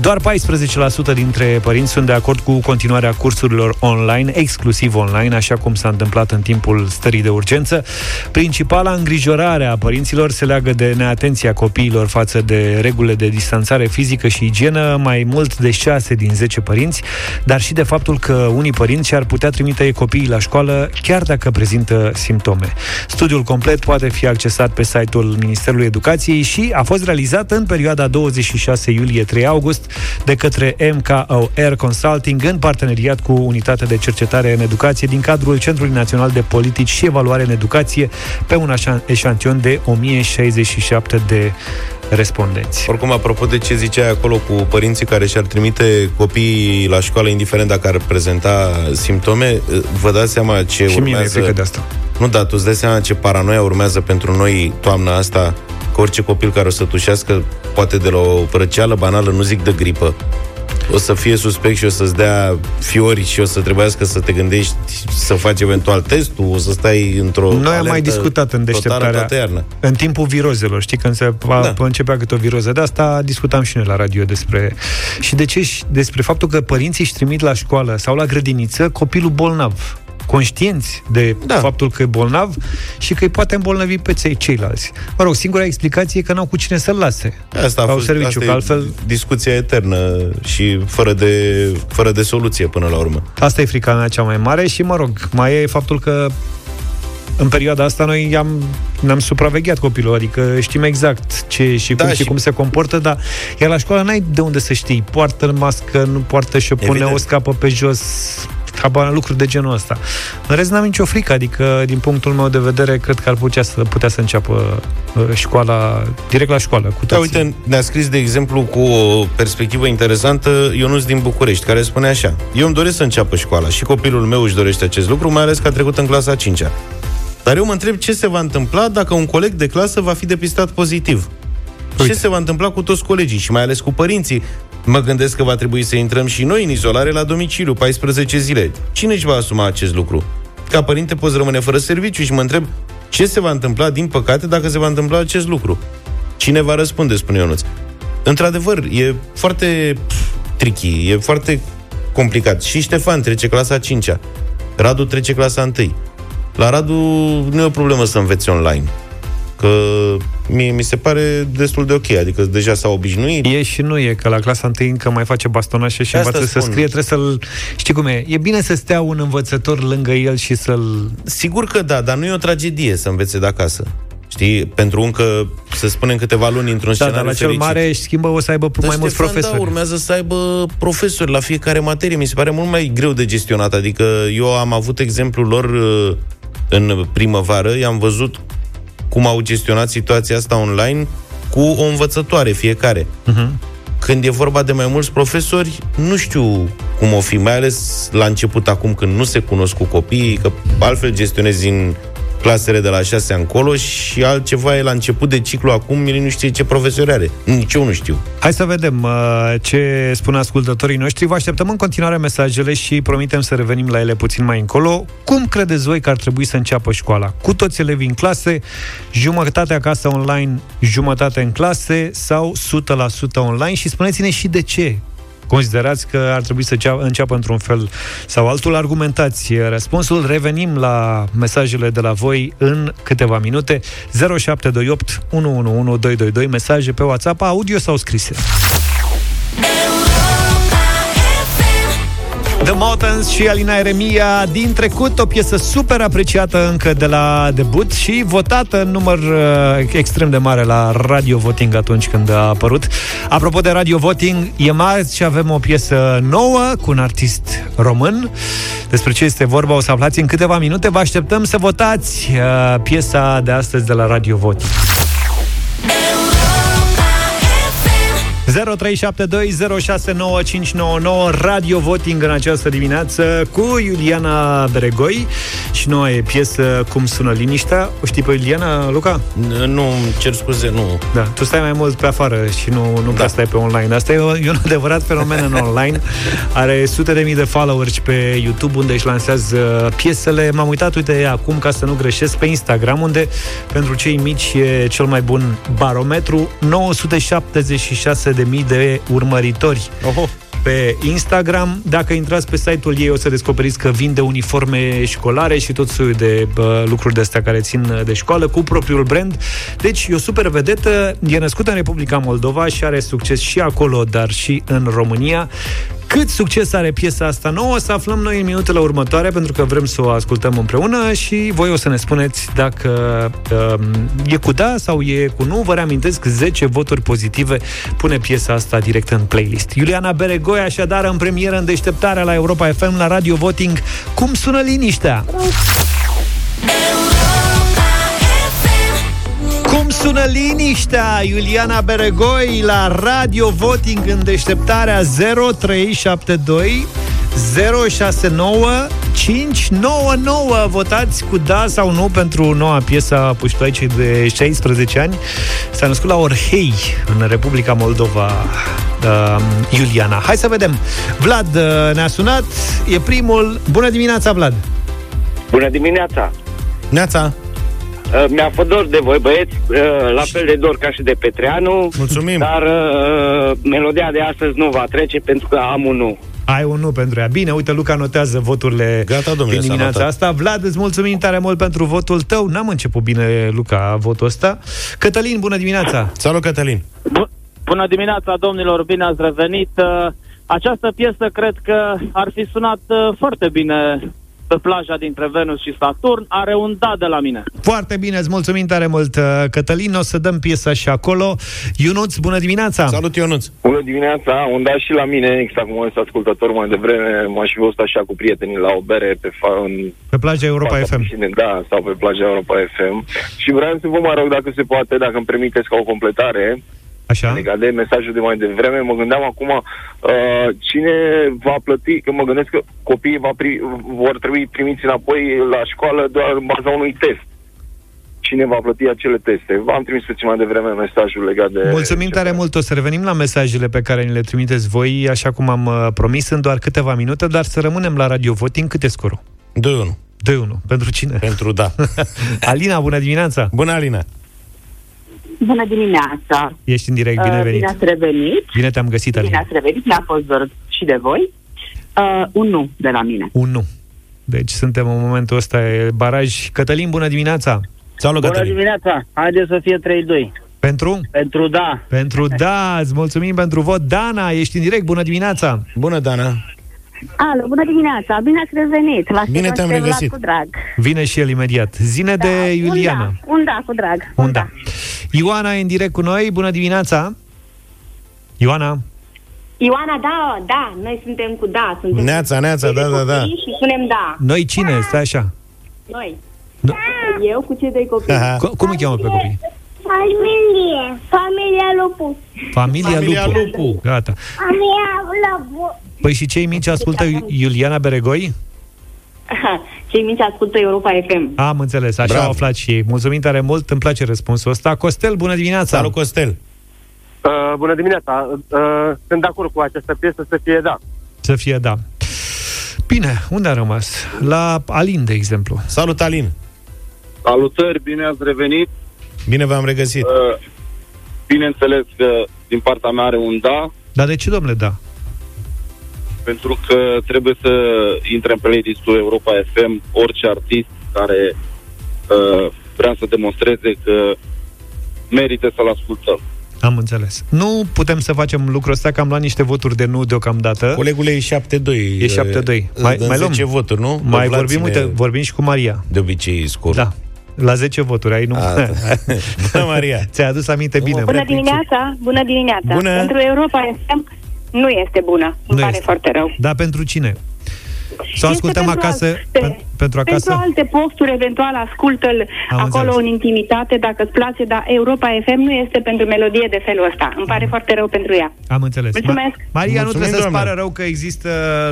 Doar paisprezece la sută dintre părinți părinți sunt de acord cu continuarea cursurilor online, exclusiv online, așa cum s-a întâmplat în timpul stării de urgență. Principala îngrijorare a părinților se leagă de neatenția copiilor față de regulile de distanțare fizică și igienă. Mai mult de șase din zece părinți, dar și de faptul că unii părinți ar putea trimite copiii la școală chiar dacă prezintă simptome. Studiul complet poate fi accesat pe site-ul Ministerului Educației și a fost realizat în perioada douăzeci și șase iulie - trei august de către M K O R Consulting în parteneriat cu Unitatea de Cercetare în Educație din cadrul Centrului Național de Politici și Evaluare în Educație pe un eșantion de o mie șaizeci și șapte de respondenți. Oricum, apropo de ce ziceai acolo cu părinții care și-ar trimite copiii la școală, indiferent dacă ar prezenta simptome, vă dați seama ce și urmează... Și mie frică de asta. Nu, da, tu îți dai seama ce paranoia urmează pentru noi toamna asta, că orice copil care o să tușească, poate de la o răceală banală, nu zic de gripă, o să fie suspect și o să-ți dea fiori și o să trebuiască să te gândești să faci eventual testul, o să stai într-o... Noi am mai discutat în deșteptarea, în timpul virozelor, știi, când se da. începea câte o viroză. De asta discutam și noi la radio despre... Și de ce? Despre faptul că părinții își trimit la școală sau la grădiniță copilul bolnav, conștienți de da. faptul că e bolnav și că îi poate îmbolnăvi pe ceilalți. Mă rog, singura explicație e că n-au cu cine să-l lase. Asta a fost, serviciu, asta altfel... discuția eternă și fără de, fără de soluție până la urmă. Asta e frica mea cea mai mare și, mă rog, mai e faptul că în perioada asta noi am, ne-am supravegheat copilul, adică știm exact ce și da, cum și, și cum se comportă, dar iar la școală n-ai de unde să știi. Poartă mască, nu poartă șopune, o scapă pe jos... Habar, lucruri de genul ăsta. În rest, n-am nicio frică, adică, din punctul meu de vedere, cred că ar putea să, putea să înceapă școala, direct la școală. Cu da, uite, ne-a scris, de exemplu, cu o perspectivă interesantă, Ionuț din București, care spune așa: eu îmi doresc să înceapă școala și copilul meu își dorește acest lucru, mai ales că a trecut în clasa a cincea. Dar eu mă întreb ce se va întâmpla dacă un coleg de clasă va fi depistat pozitiv. Uite. Ce se va întâmpla cu toți colegii și mai ales cu părinții? Mă gândesc că va trebui să intrăm și noi în izolare la domiciliu, paisprezece zile. Cine își va asuma acest lucru? Ca părinte poți rămâne fără serviciu și mă întreb ce se va întâmpla, din păcate, dacă se va întâmpla acest lucru. Cine va răspunde, spune Ionuț. Într-adevăr, e foarte tricky, e foarte complicat. Și Ștefan trece clasa a cincea, Radu trece clasa a întâi. La Radu nu e o problemă să înveți online, că mie mi se pare destul de ok, adică deja s-a obișnuit. E și nu e, că la clasa întâi încă mai face bastonașe și asta învață spun. Să scrie, trebuie să-l... Știi cum e? E bine să stea un învățător lângă el și să-l... Sigur că da, dar nu e o tragedie să învețe de acasă. Știi? Pentru încă, să spunem, câteva luni într-un da, scenariu fericit. Da, dar la cel mare își schimbă, o să aibă dar mai mulți profesori. Da, urmează să aibă profesori la fiecare materie. Mi se pare mult mai greu de gestionat. Adică eu am avut exemplul lor în primăvară, i-am văzut cum au gestionat situația asta online cu o învățătoare fiecare. Uh-huh. Când e vorba de mai mulți profesori, nu știu cum o fi, mai ales la început, acum când nu se cunosc cu copiii, că altfel gestionezi în clasele de la șasea încolo și altceva e la început de ciclu acum, el nu știe ce profesori are. Nici eu nu știu. Hai să vedem uh, ce spun ascultătorii noștri. Vă așteptăm în continuare mesajele și promitem să revenim la ele puțin mai încolo. Cum credeți voi că ar trebui să înceapă școala? Cu toți elevii în clase, jumătate acasă online, jumătate în clase sau o sută la sută online? Și spuneți-ne și de ce considerați că ar trebui să înceapă într-un fel sau altul. Argumentați răspunsul. Revenim la mesajele de la voi în câteva minute. zero șapte doi opt, unu unu unu, doi doi doi, mesaje pe WhatsApp, audio sau scrise. The Mountains și Alina Eremia din trecut, o piesă super apreciată încă de la debut și votată în număr extrem de mare la Radio Voting atunci când a apărut. Apropo de Radio Voting, e marți și avem o piesă nouă cu un artist român. Despre ce este vorba o să aflați în câteva minute. Vă așteptăm să votați piesa de astăzi de la Radio Voting. zero trei șapte doi zero șase nouă cinci nouă nouă, Radio Voting în această dimineață cu Iuliana Beregoi și noua e piesă Cum sună liniștea. O știi pe Iuliana, Luca? Nu, cer scuze, nu. Da, tu stai mai mult pe afară și nu, nu da. prea stai pe online. Asta e, e un adevărat fenomen în online. Are sute de mii de followers pe YouTube unde își lansează piesele. M-am uitat, uite, acum, ca să nu greșesc, pe Instagram, unde pentru cei mici e cel mai bun barometru, nouă sute șaptezeci și șase de mii de urmăritori. Oho. pe Instagram. Dacă intrați pe site-ul ei, o să descoperiți că vinde uniforme școlare și tot soiul de bă, lucruri de astea care țin de școală, cu propriul brand. Deci e o super vedetă, e născută în Republica Moldova și are succes și acolo, dar și în România. Cât succes are piesa asta nouă, o să aflăm noi în minutele următoare, pentru că vrem să o ascultăm împreună și voi o să ne spuneți dacă um, e cu da sau e cu nu. Vă reamintesc, zece voturi pozitive pune piesa asta direct în playlist. Iuliana Beregoi, așadar, în premieră în Deșteptarea la Europa F M, la Radio Voting. Cum sună liniștea? Cum sună liniștea? Iuliana Beregoi la Radio Voting în Deșteptarea. Zero trei șapte doi zero șase nouă cinci nouă nouă. Votați cu da sau nu pentru noua piesă a puștoaicei de șaisprezece ani. S-a născut la Orhei, în Republica Moldova, uh, Iuliana. Hai să vedem. Vlad uh, ne-a sunat, e primul. Bună dimineața, Vlad. Bună dimineața. Neața. Uh, mi-a fost dor de voi, băieți, uh, la fel de dor ca și de Petreanu. Mulțumim. Dar uh, melodia de astăzi nu va trece, pentru că am un nu. Ai un nu pentru ea. Bine, uite, Luca notează voturile. Gata, domnule, din dimineața asta. Vlad, îți mulțumim tare mult pentru votul tău. N-am început bine, Luca, votul ăsta. Cătălin, bună dimineața. Salut, Cătălin. Bun- Bună dimineața, domnilor, bine ați revenit. Această piesă cred că ar fi sunat foarte bine pe plaja dintre Venus și Saturn. Are un da de la mine. Foarte bine, îți mulțumim tare mult, Cătălin. O să dăm piesa și acolo. Ionuț, bună dimineața. Salut, Ionuț. Bună dimineața, un da și la mine. Exact cum este ascultător mai devreme, m-aș fi văzut așa cu prietenii la o bere pe, fa- în... pe plaja Europa F M. Pușine, da, sau pe plaja Europa F M. Și vreau să vă mai rog, dacă se poate, dacă îmi permiteți, ca o completare. Așa. Legat de mesajul de mai devreme, mă gândeam acum uh, cine va plăti, că mă gândesc că copiii va pri, vor trebui primiți înapoi la școală doar în baza unui test. Cine va plăti acele teste? V-am trimis puțin mai devreme mesajul legat de... Mulțumim tare mult, o să revenim la mesajele pe care ni le trimiteți voi, așa cum am promis, în doar câteva minute, dar să rămânem la Radio Voting. Cât e scorul? doi unu. doi unu. Pentru cine? Pentru da. Alina, bună dimineața! Bună, Alina! Bună dimineața! Ești în direct, bine uh, venit! Bine ați revenit! Bine te-am găsit, Alina! Bine ați revenit, mi-a fost dor și de voi. Uh, un nu de la mine. Un nu. Deci suntem în momentul ăsta, e baraj. Cătălin, bună dimineața! Salut, bună Cătălin! Bună dimineața! Haideți să fie trei doi. Pentru? Pentru da! Pentru da! Îți mulțumim pentru vot. Dana, ești în direct, bună dimineața! Bună, Dana! Alo, bună dimineața! Bine ați revenit! La bine te-am regăsit! Cu drag. Vine și el imediat. Zine da, de Iuliana. Un da, un da, cu drag. Un, un da. da. Ioana e în direct cu noi. Bună dimineața! Ioana! Ioana, da, da, noi suntem cu da. Suntem neața, neața, da, da, da. Și spunem da. Noi cine? Da. Stai așa. Noi. Da. Eu cu cei doi copii. Cu, cum îi cheamă pe copii? Familie. Familia Lupu. Familia, Familia Lupu. Lupu. Gata. Familia Lupu. Păi și cei mici ascultă Iuliana Beregoi? Cei mici ascultă Europa F M. Am înțeles, așa au aflat și ei. Mulțumim tare mult, îmi place răspunsul ăsta. Costel, bună dimineața! Salut, Costel! Uh, bună dimineața! Uh, sunt de acord cu această piesă, să fie da. Să fie da. Bine, unde a rămas? La Alin, de exemplu. Salut, Alin! Salutări, bine ați revenit! Bine v-am regăsit! Uh, bineînțeles că din partea mea are un da. Dar de ce, domnule, da? Pentru că trebuie să intre în playlist-ul Europa F M orice artist care uh, vrea să demonstreze că merită să-l ascultăm. Am înțeles. Nu putem să facem lucrul ăsta, că am luat niște voturi de nu deocamdată. Colegule, e șapte doi. E șapte doi. Mai, mai luăm zece voturi, nu? Mai vorbim, uite, vorbim și cu Maria. De obicei, scurt. Da. La zece voturi, ai nu. Bună, Maria. Ți-ai adus aminte bine. Bună dimineața. Bună dimineața. Bună. Pentru Europa F M nu este bună, îmi pare foarte rău. Dar pentru cine? Să ascultăm acasă, alte, pe, pentru acasă? Pentru alte posturi, eventual ascultă-l Am acolo înțeles. În intimitate, dacă îți place, dar Europa F M nu este pentru melodie de felul ăsta. Îmi pare Am. foarte rău pentru ea. Am înțeles. Mulțumesc. Ma- Maria, Mulțumim, nu trebuie să-ți pară rău că există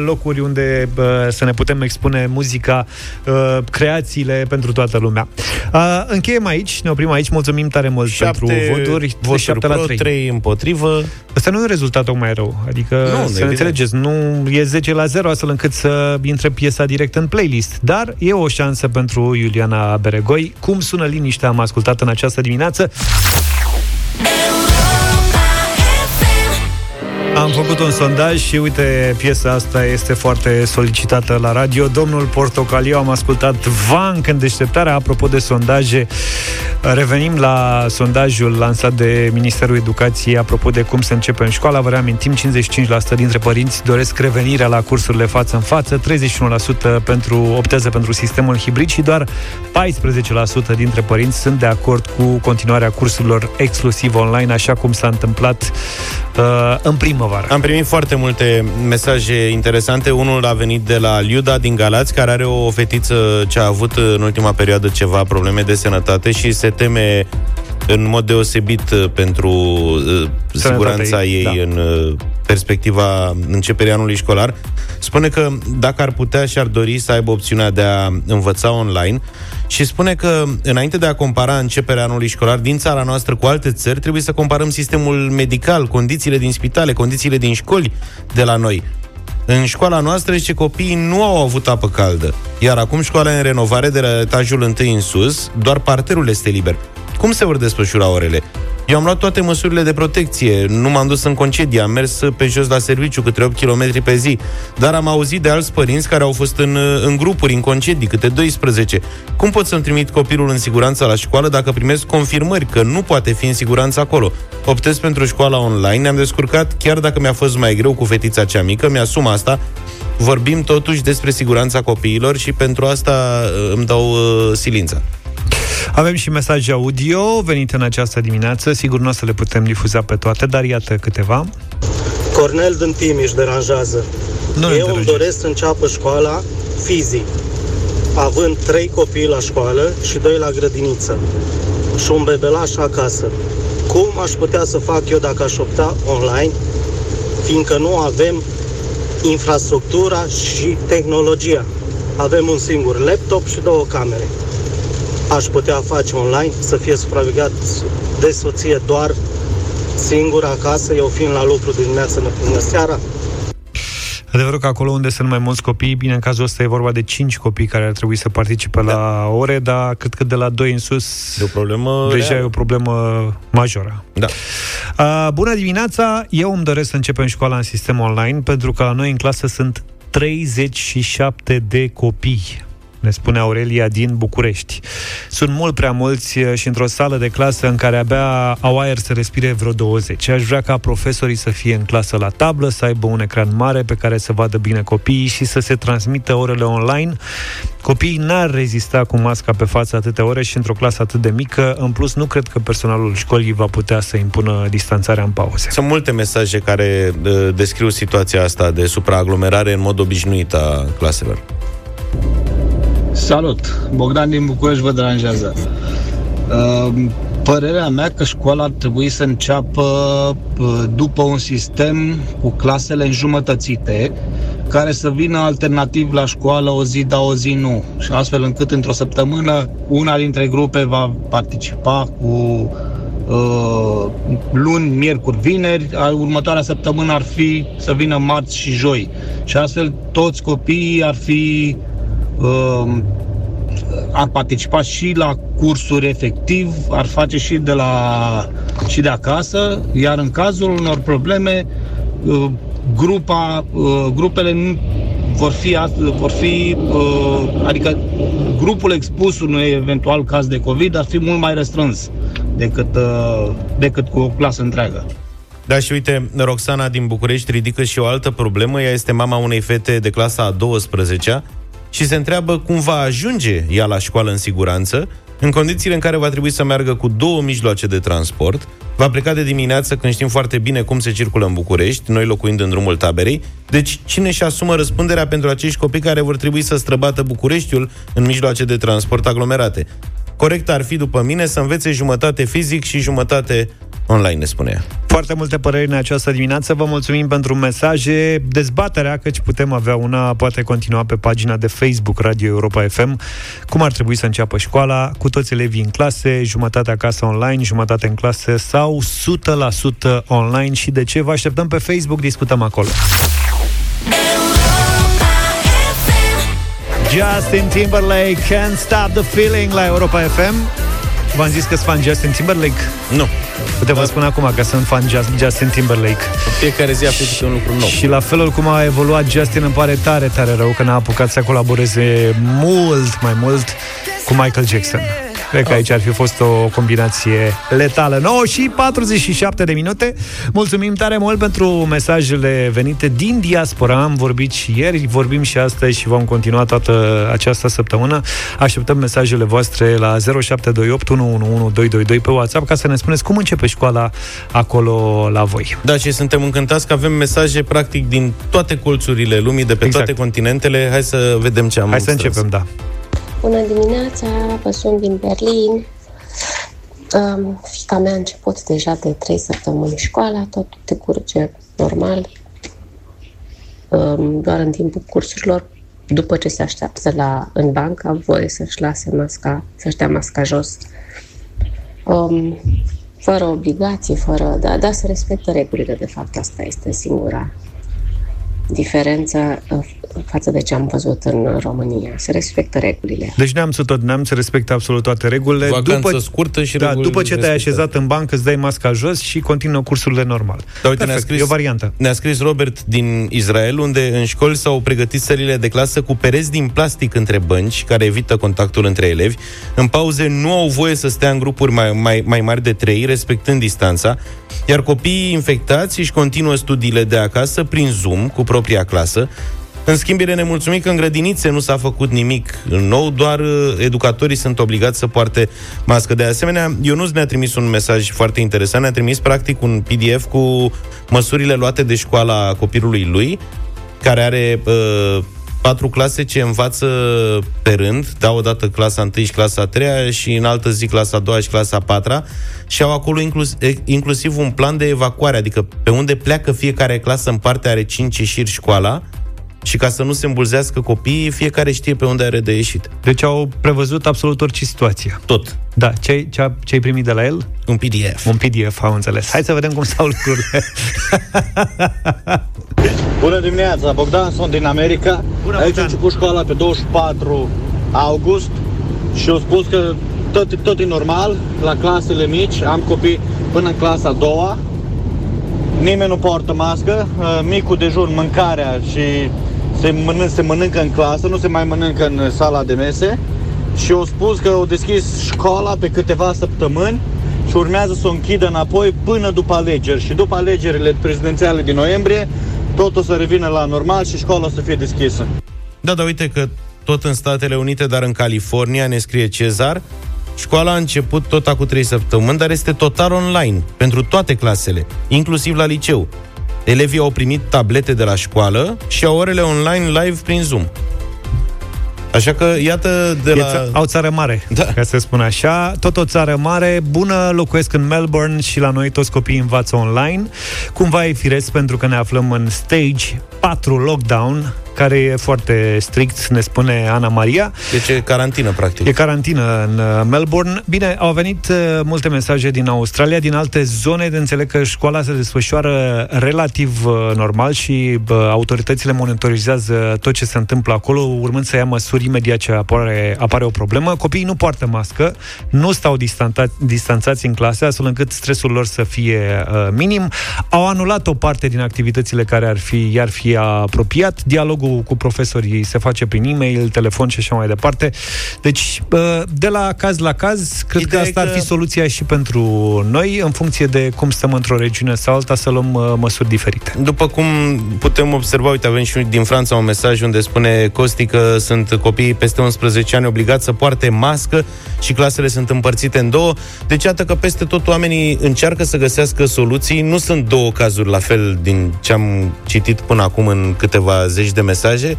locuri unde uh, să ne putem expune muzica, uh, creațiile pentru toată lumea. Uh, încheiem aici, ne oprim aici. Mulțumim tare mult șapte pentru voturi. voturi șapte la trei. trei împotrivă. Ăsta nu e un rezultat tocmai rău. Adică, nu, să ne evident. înțelegeți, nu e zece la zero astfel încât să intre piesa direct în playlist, dar e o șansă pentru Iuliana Beregoi. Cum sună liniștea am ascultat în această dimineață. Am făcut un sondaj și uite, piesa asta este foarte solicitată la radio. Domnul Portocaliu, am ascultat van când deșteptarea. Apropo de sondaje, revenim la sondajul lansat de Ministerul Educației apropo de cum se începe în școală. Vă reamintim, cincizeci și cinci la sută dintre părinți doresc revenirea la cursurile față în față, treizeci și unu la sută pentru, optează pentru sistemul hibrid și doar paisprezece la sută dintre părinți sunt de acord cu continuarea cursurilor exclusiv online, așa cum s-a întâmplat uh, în primăvară. Am primit foarte multe mesaje interesante. Unul a venit de la Liuda din Galați, care are o fetiță ce a avut în ultima perioadă ceva probleme de sănătate și se teme în mod deosebit pentru uh, siguranța ei, ei da. în uh, perspectiva începerii anului școlar. Spune că dacă ar putea și ar dori să aibă opțiunea de a învăța online și spune că înainte de a compara începerea anului școlar din țara noastră cu alte țări, trebuie să comparăm sistemul medical, condițiile din spitale, condițiile din școli de la noi. În școala noastră, zice, copiii nu au avut apă caldă, iar acum școala e în renovare de la etajul întâi în sus, doar parterul este liber. Cum se vor desfășura orele? Eu am luat toate măsurile de protecție, nu m-am dus în concedii, am mers pe jos la serviciu câte opt kilometri pe zi, dar am auzit de alți părinți care au fost în, în grupuri, în concedii, câte doisprezece. Cum pot să-mi trimit copilul în siguranță la școală dacă primesc confirmări că nu poate fi în siguranță acolo? Optez pentru școala online, ne-am descurcat, chiar dacă mi-a fost mai greu cu fetița cea mică, mi-asum asta. Vorbim totuși despre siguranța copiilor și pentru asta îmi dau uh, silința. Avem și mesaje audio venite în această dimineață. Sigur, nu o să le putem difuza pe toate, dar iată câteva. Cornel din Timiș deranjează. Nu Eu îmi doresc să înceapă școala fizic, având trei copii la școală și doi la grădiniță și un bebelaș acasă. Cum aș putea să fac eu dacă aș opta online, fiindcă nu avem infrastructura și tehnologia? Avem un singur laptop și două camere. Aș putea face online, să fie supravegheat de soție doar singur acasă, eu fiind la lucru dimineața până seara? Adevărul că acolo unde sunt mai mulți copii, bine, în cazul ăsta e vorba de cinci copii care ar trebui să participe da. la ore, dar cred că de la doi în sus e o problemă deja reală. E o problemă majoră. Da. Uh, bună dimineața! Eu îmi doresc să începem școala în sistem online, pentru că la noi în clasă sunt treizeci și șapte de copii, ne spune Aurelia din București. Sunt mult prea mulți și într-o sală de clasă în care abia au aer să respire vreo douăzeci. Aș vrea ca profesorii să fie în clasă la tablă, să aibă un ecran mare pe care să vadă bine copiii și să se transmită orele online. Copiii n-ar rezista cu masca pe față atâtea ore și într-o clasă atât de mică. În plus, nu cred că personalul școlii va putea să impună distanțarea în pauze. Sunt multe mesaje care descriu situația asta de supraaglomerare în mod obișnuit a claselor. Salut! Bogdan din București vă deranjează. Părerea mea că școala ar trebui să înceapă după un sistem cu clasele înjumătățite, care să vină alternativ la școală o zi da, o zi nu. Și astfel încât într-o săptămână una dintre grupe va participa cu uh, luni, miercuri, vineri, următoarea săptămână ar fi să vină marți și joi. Și astfel toți copiii ar fi ar participa și la cursuri efectiv, ar face și de, la, și de acasă, iar în cazul unor probleme, grupa, grupele vor fi, vor fi, adică grupul expus unui eventual caz de COVID ar fi mult mai restrâns decât, decât cu o clasă întreagă. Da, și uite, Roxana din București ridică și o altă problemă. Ea este mama unei fete de clasa a douăsprezecea și se întreabă cum va ajunge ea la școală în siguranță, în condițiile în care va trebui să meargă cu două mijloace de transport, va pleca de dimineață când știm foarte bine cum se circulă în București, noi locuind în drumul Taberei. Deci cine își asumă răspunderea pentru acești copii care vor trebui să străbată Bucureștiul în mijloace de transport aglomerate? Corect ar fi, după mine, să învețe jumătate fizic și jumătate online, ne spune ea. Foarte multe păreri în această dimineață. Vă mulțumim pentru mesaje. Dezbaterea, căci putem avea una, poate continua pe pagina de Facebook Radio Europa F M. Cum ar trebui să înceapă școala? Cu toți elevii în clase, jumătate acasă online, jumătate în clase sau o sută la sută online? Și de ce? Vă așteptăm pe Facebook, discutăm acolo. Justin Timberlake, Can't Stop the Feeling la Europa F M. V-am zis că sunt fan Justin Timberlake? Nu. Putem vă spun acum că sunt fan Justin Timberlake. Fiecare zi a făcut un lucru nou. Și la felul cum a evoluat Justin, îmi pare tare, tare rău că n-a apucat să colaboreze mult mai mult cu Michael Jackson. Cred că aici ar fi fost o combinație letală. nouă și patruzeci și șapte de minute. Mulțumim tare mult pentru mesajele venite din diaspora. Am vorbit și ieri, vorbim și astăzi și vom continua toată această săptămână. Așteptăm mesajele voastre la zero șapte doi opt unu unu unu doi doi doi pe WhatsApp ca să ne spuneți cum începe școala acolo la voi. Da, și suntem încântați că avem mesaje practic din toate colțurile lumii, de pe exact. toate continentele. Hai să vedem ce am Hai să începem, azi. da. Bună dimineața, vă sunt din Berlin. Um, fiica mea a început deja de trei săptămâni școala, tot te curge normal, um, doar în timpul cursurilor, după ce se așteaptă la, în bancă, au voie să-și lase masca, să-și dea masca jos. Um, fără obligații, fără, da, da, să respectă regulile, de fapt, asta este singura diferența față de ce am văzut în România. Se respectă regulile. Deci neamțul tot neamț respectă absolut toate regulile. Vacanță după, scurtă și da, regulile. După ce te-ai așezat în bancă, îți dai masca jos și continuă cursurile normal. Da, uite, perfect, ne-a scris, e o variantă. Ne-a scris Robert din Israel, unde în școli s-au pregătit sălile de clasă cu pereți din plastic între bănci, care evită contactul între elevi. În pauze nu au voie să stea în grupuri mai, mai, mai mari de trei, respectând distanța, iar copiii infectați își continuă studiile de acasă prin Zoom, cu propria clasă. În schimb, ele nemulțumit că în grădinițe nu s-a făcut nimic nou, doar educatorii sunt obligați să poarte mască. De asemenea, Ionuț ne-a trimis un mesaj foarte interesant, ne-a trimis practic un P D F cu măsurile luate de școala copilului lui, care are uh, patru clase ce învață pe rând, da, odată clasa întâi și clasa a treia și în altă zi clasa a doua și clasa a patra, și au acolo inclus, inclusiv un plan de evacuare, adică pe unde pleacă fiecare clasă în parte, are cinci ieșiri școala și ca să nu se îmbulzească copiii, fiecare știe pe unde are de ieșit. Deci au prevăzut absolut orice situație. Tot. Da, ce ai primit de la el? Un P D F. Un P D F, am înțeles. Hai să vedem cum stau lucrurile. Bună dimineața, Bogdan, sunt din America. Bună, aici am început școala pe douăzeci și patru august și au spus că tot, tot e normal, la clasele mici, am copii până în clasa a doua, nimeni nu poartă mască, micul dejun, mâncarea și se, mănân, se mănâncă în clasă, nu se mai mănâncă în sala de mese și au spus că au deschis școala pe câteva săptămâni și urmează să o închidă înapoi până după alegeri și după alegerile prezidențiale din noiembrie tot o să revină la normal și școala o să fie deschisă. Da, dar uite că tot în Statele Unite, dar în California, ne scrie Cezar, școala a început tot acum trei săptămâni, dar este total online, pentru toate clasele, inclusiv la liceu. Elevii au primit tablete de la școală și au orele online live prin Zoom. Așa că, iată, de la... Au țară mare, da, ca să spun așa. Tot o țară mare, bună, locuiesc în Melbourne și la noi toți copiii învață online. Cumva e firesc pentru că ne aflăm în stage patru lockdown, care e foarte strict, ne spune Ana Maria. Deci e carantină, practic. E carantină în Melbourne. Bine, au venit multe mesaje din Australia, din alte zone, de înțeleg că școala se desfășoară relativ normal și autoritățile monitorizează tot ce se întâmplă acolo, urmând să ia măsuri imediat ce apare, apare o problemă. Copiii nu poartă mască, nu stau distanța- distanțați în clase, astfel încât stresul lor să fie uh, minim. Au anulat o parte din activitățile care ar fi, i-ar fi apropiat. Dialogul cu profesorii se face prin e-mail, telefon și așa mai departe. Deci, de la caz la caz, cred Ideea că asta că... ar fi soluția și pentru noi, în funcție de cum stăm într-o regiune sau alta, să luăm măsuri diferite. După cum putem observa, uite, avem și din Franța un mesaj unde spune Costi că sunt copiii peste unsprezece ani obligați să poarte mască și clasele sunt împărțite în două. Deci, iată că peste tot oamenii încearcă să găsească soluții. Nu sunt două cazuri la fel din ce am citit până acum în câteva zeci de mesaje.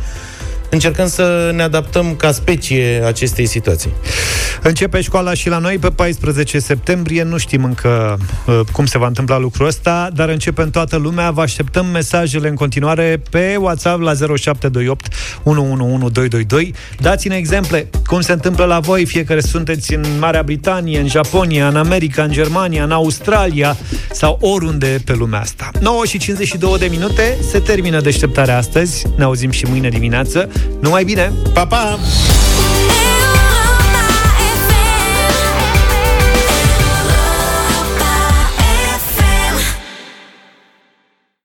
Încercăm să ne adaptăm ca specie acestei situații. Începe școala și la noi pe paisprezece septembrie. Nu știm încă uh, cum se va întâmpla lucrul ăsta, dar începe în toată lumea. Vă așteptăm mesajele în continuare pe WhatsApp la zero șapte doi opt unu unu unu doi doi doi. Dați-ne exemple cum se întâmplă la voi, fie că sunteți în Marea Britanie, în Japonia, în America, în Germania, în Australia sau oriunde pe lumea asta. nouă și cincizeci și două de minute, se termină deșteptarea astăzi. Ne auzim și mâine dimineață. Numai bine! Pa, pa!